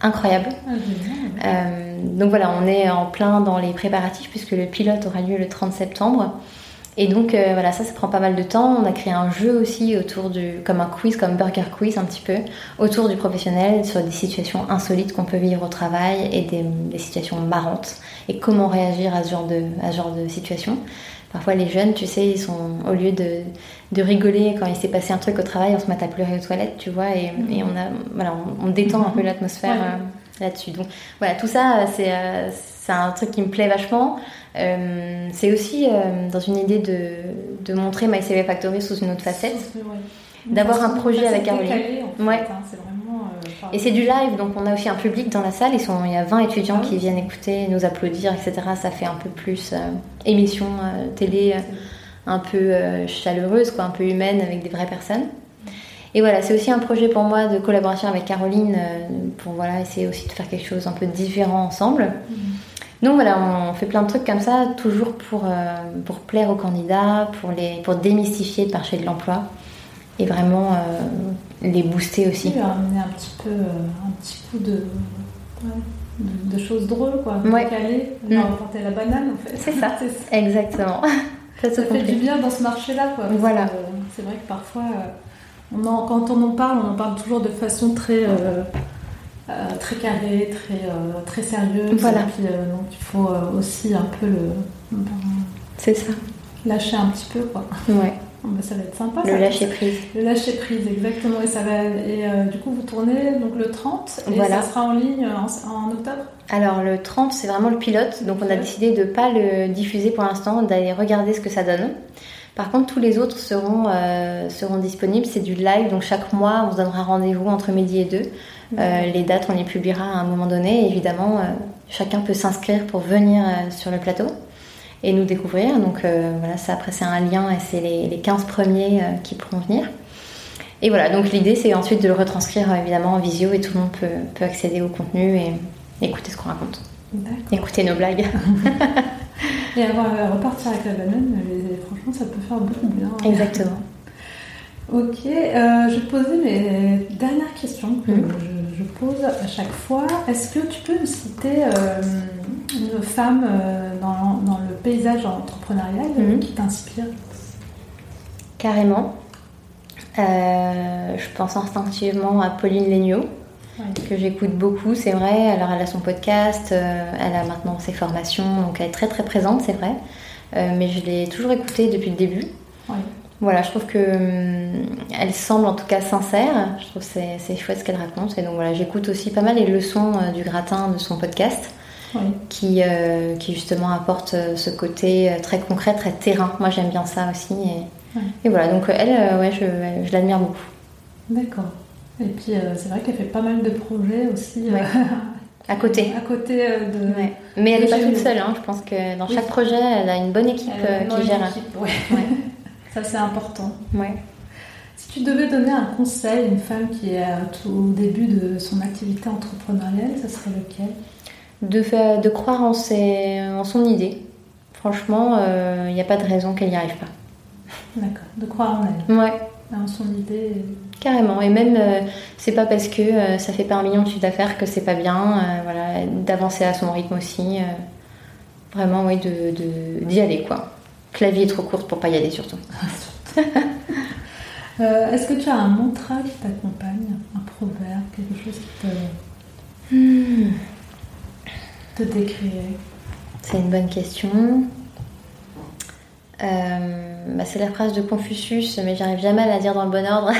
incroyable. Okay. Euh, donc voilà, on est en plein dans les préparatifs puisque le pilote aura lieu le trente septembre. Et donc euh, voilà, ça, ça prend pas mal de temps. On a créé un jeu aussi autour du, comme un quiz, comme Burger Quiz un petit peu, autour du professionnel, sur des situations insolites qu'on peut vivre au travail et des, des situations marrantes. Et comment réagir à ce genre de, à ce genre de situation. Parfois les jeunes, tu sais, ils sont, au lieu de, de rigoler quand il s'est passé un truc au travail, on se met à pleurer aux toilettes, tu vois, et, et on, a, voilà, on, on détend un peu l'atmosphère ouais. euh, là-dessus. Donc voilà, tout ça, c'est, euh, c'est un truc qui me plaît vachement. Euh, c'est aussi euh, dans une idée de, de montrer MyCVFactory sous une autre facette, oui, oui. d'avoir un projet avec Caroline. En fait, ouais. hein, c'est vraiment, euh, et c'est du live, donc on a aussi un public dans la salle. Ils sont, il y a vingt étudiants ah, qui oui. viennent écouter, nous applaudir, et cetera. Ça fait un peu plus euh, émission euh, télé, euh, un peu euh, chaleureuse, quoi, un peu humaine avec des vraies personnes. Et voilà, c'est aussi un projet pour moi de collaboration avec Caroline euh, pour voilà essayer aussi de faire quelque chose un peu différent ensemble. Mm-hmm. Donc voilà, on fait plein de trucs comme ça, toujours pour, euh, pour plaire aux candidats, pour, les, pour démystifier le marché de l'emploi et vraiment euh, les booster aussi. Oui, ramener un petit peu, un petit coup de, ouais, de, de choses drôles, quoi. Ouais. Caler, mmh. porter la banane en fait. C'est ça, c'est ça. Exactement. Ça, ça fait compris. Du bien dans ce marché-là, quoi. Voilà. Que, euh, c'est vrai que parfois, euh, on en, quand on en parle, on en parle toujours de façon très... Euh, Euh, très carré, très, euh, très sérieux. Voilà. Et puis, euh, donc, il faut euh, aussi un peu le. Euh, c'est ça. Lâcher un petit peu, quoi. Ouais. Oh, ben, ça va être sympa. Le ça, lâcher ça. prise. Le lâcher prise, exactement. Et, ça va, et euh, du coup, vous tournez donc, le trente et voilà. ça sera en ligne en, en octobre. Alors, le trente, c'est vraiment le pilote. Donc, on a décidé de ne pas le diffuser pour l'instant, d'aller regarder ce que ça donne. Par contre, tous les autres seront, euh, seront disponibles. C'est du live, donc chaque mois, on se donnera rendez-vous entre midi et deux. Euh, les dates, on les publiera à un moment donné. Et évidemment, euh, chacun peut s'inscrire pour venir euh, sur le plateau et nous découvrir. Donc euh, voilà, ça après c'est un lien et c'est les, les quinze premiers euh, qui pourront venir. Et voilà, donc l'idée c'est ensuite de le retranscrire euh, évidemment en visio et tout le monde peut, peut accéder au contenu et, et écouter ce qu'on raconte. D'accord. Écouter nos blagues. Et avoir euh, repartir avec la banane, les, franchement ça peut faire beaucoup de bien. Hein. Exactement. Ok, euh, je posais mes dernières questions que mmh. je, je pose à chaque fois. Est-ce que tu peux me citer euh, une femme euh, dans, dans le paysage entrepreneurial mmh. qui t'inspire ? Carrément. Euh, je pense instinctivement à Pauline Laigneau, ouais. que j'écoute beaucoup, c'est vrai. Alors, elle a son podcast, euh, elle a maintenant ses formations, donc elle est très très présente, c'est vrai. Euh, mais je l'ai toujours écoutée depuis le début. Ouais. Voilà, je trouve qu'elle euh, semble en tout cas sincère. Je trouve que c'est, c'est chouette ce qu'elle raconte. Et donc voilà, j'écoute aussi pas mal les leçons euh, du gratin de son podcast. Oui. Qui, euh, qui justement apporte ce côté très concret, très terrain. Moi, j'aime bien ça aussi. Et, ouais. et voilà, donc elle, euh, ouais, je, je l'admire beaucoup. D'accord. Et puis, euh, c'est vrai qu'elle fait pas mal de projets aussi. Ouais. Euh, à côté. À côté de... Ouais. Mais elle n'est pas toute seule. Hein. Je pense que dans oui. chaque projet, elle a une bonne équipe euh, qui gère. Équipe, ouais. Ouais. Ça, c'est important. Ouais. Si tu devais donner un conseil à une femme qui est au début de son activité entrepreneuriale, ça serait lequel ? De, faire, de croire en, ses, en son idée. Franchement, il euh, n'y a pas de raison qu'elle n'y arrive pas. D'accord, de croire en elle. Ouais. En son idée. Carrément. Et même, euh, c'est pas parce que euh, ça fait pas un million de chiffre d'affaires que c'est pas bien. Euh, voilà, d'avancer à son rythme aussi. Euh, vraiment, oui, de, de, d'y aller, quoi. Que la vie est trop courte pour pas y aller, surtout. euh, est-ce que tu as un mantra qui t'accompagne ? Un proverbe ? Quelque chose qui te... Hmm. te décrire ? C'est une bonne question. Euh, bah c'est la phrase de Confucius, mais j'arrive jamais à la dire dans le bon ordre.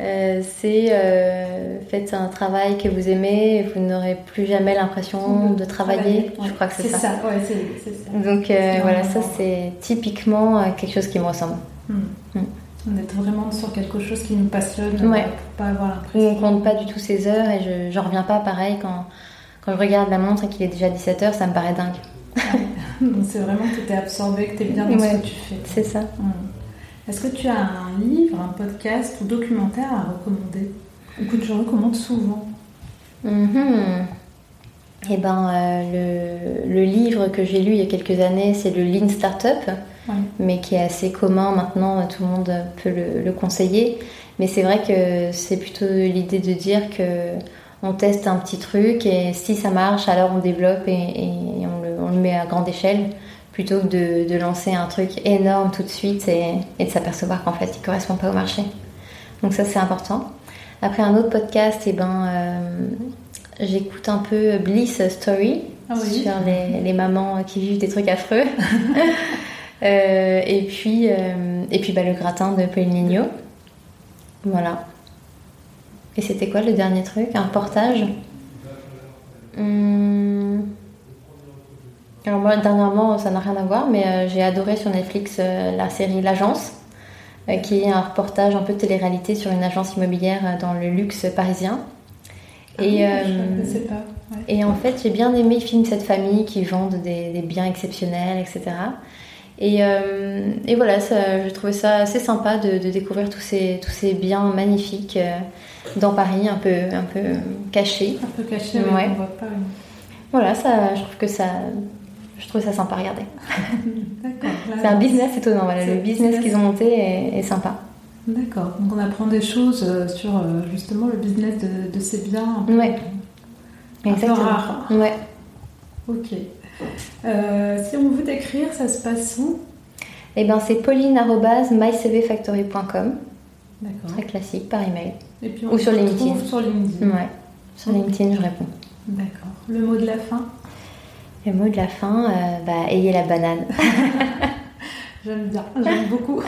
euh, c'est euh, faites un travail que vous aimez, et vous n'aurez plus jamais l'impression de travailler. Ouais, je crois que c'est, c'est ça. ça. Ouais, c'est, c'est ça. Donc euh, c'est voilà, ça c'est typiquement quelque chose qui me ressemble. Mmh. Mmh. On est vraiment sur quelque chose qui nous passionne, ouais. pour pas avoir l'impression. On compte pas du tout ses heures, et je j'en reviens pas. Pareil quand. Quand je regarde la montre et qu'il est déjà dix-sept heures, ça me paraît dingue. Ouais. C'est vraiment que tu es absorbée, que tu es bien dans ouais, ce que tu fais. C'est ça. Ouais. Est-ce que tu as un livre, un podcast ou documentaire à recommander ? Ou que tu recommandes souvent ? mm-hmm. Eh bien, euh, le, le livre que j'ai lu il y a quelques années, c'est le Lean Startup, ouais. mais qui est assez commun maintenant, tout le monde peut le, le conseiller. Mais c'est vrai que c'est plutôt l'idée de dire que... on teste un petit truc et si ça marche, alors on développe et, et on, le, on le met à grande échelle plutôt que de, de lancer un truc énorme tout de suite et, et de s'apercevoir qu'en fait, il ne correspond pas au marché. Donc ça, c'est important. Après, un autre podcast, eh ben, euh, j'écoute un peu Bliss Story ah oui. sur les, les mamans qui vivent des trucs affreux. euh, et puis, euh, et puis bah, le gratin de Pauline Laigneau. Voilà. Et c'était quoi le dernier truc ? Un reportage ? hum... Alors moi, dernièrement, ça n'a rien à voir, mais euh, j'ai adoré sur Netflix euh, la série L'Agence, euh, qui est un reportage un peu télé-réalité sur une agence immobilière euh, dans le luxe parisien. Et, ah oui, euh, je ne sais pas. Ouais. Et en fait, j'ai bien aimé filmer cette famille qui vendent des, des biens exceptionnels, et cetera. Et, euh, et voilà, ça, je trouvais ça assez sympa de, de découvrir tous ces, tous ces biens magnifiques euh, dans Paris, un peu, un peu cachés. Un peu cachés, mais ouais. on ne voit pas. Voilà, ça, je trouve que ça, je trouve ça sympa à regarder. D'accord. Là, c'est un business étonnant, voilà, le business qu'ils ont monté est, est sympa. D'accord, donc on apprend des choses sur justement le business de, de ces biens. Ouais. Exactement. Un peu rare. Ouais. Ok. Euh, si on veut t'écrire, ça se passe où ? Eh bien, c'est pauline arobase my c v factory point com. D'accord. Très classique, par email. Et puis on Ou sur LinkedIn. Sur LinkedIn. Ouais. Sur okay. LinkedIn, je réponds. D'accord. Le mot de la fin ? Le mot de la fin, euh, bah, ayez la banane. J'aime bien, j'aime beaucoup.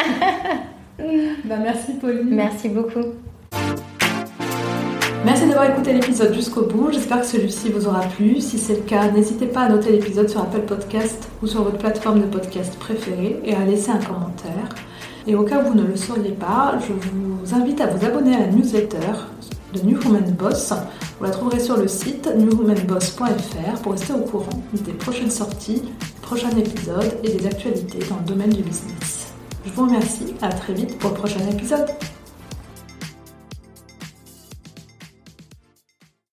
bah, merci, Pauline. Merci beaucoup. Merci d'avoir écouté l'épisode jusqu'au bout, j'espère que celui-ci vous aura plu. Si c'est le cas, n'hésitez pas à noter l'épisode sur Apple Podcast ou sur votre plateforme de podcast préférée et à laisser un commentaire. Et au cas où vous ne le sauriez pas, je vous invite à vous abonner à la newsletter de New Woman Boss. Vous la trouverez sur le site new woman boss point f r pour rester au courant des prochaines sorties, des prochains épisodes et des actualités dans le domaine du business. Je vous remercie, à très vite pour le prochain épisode.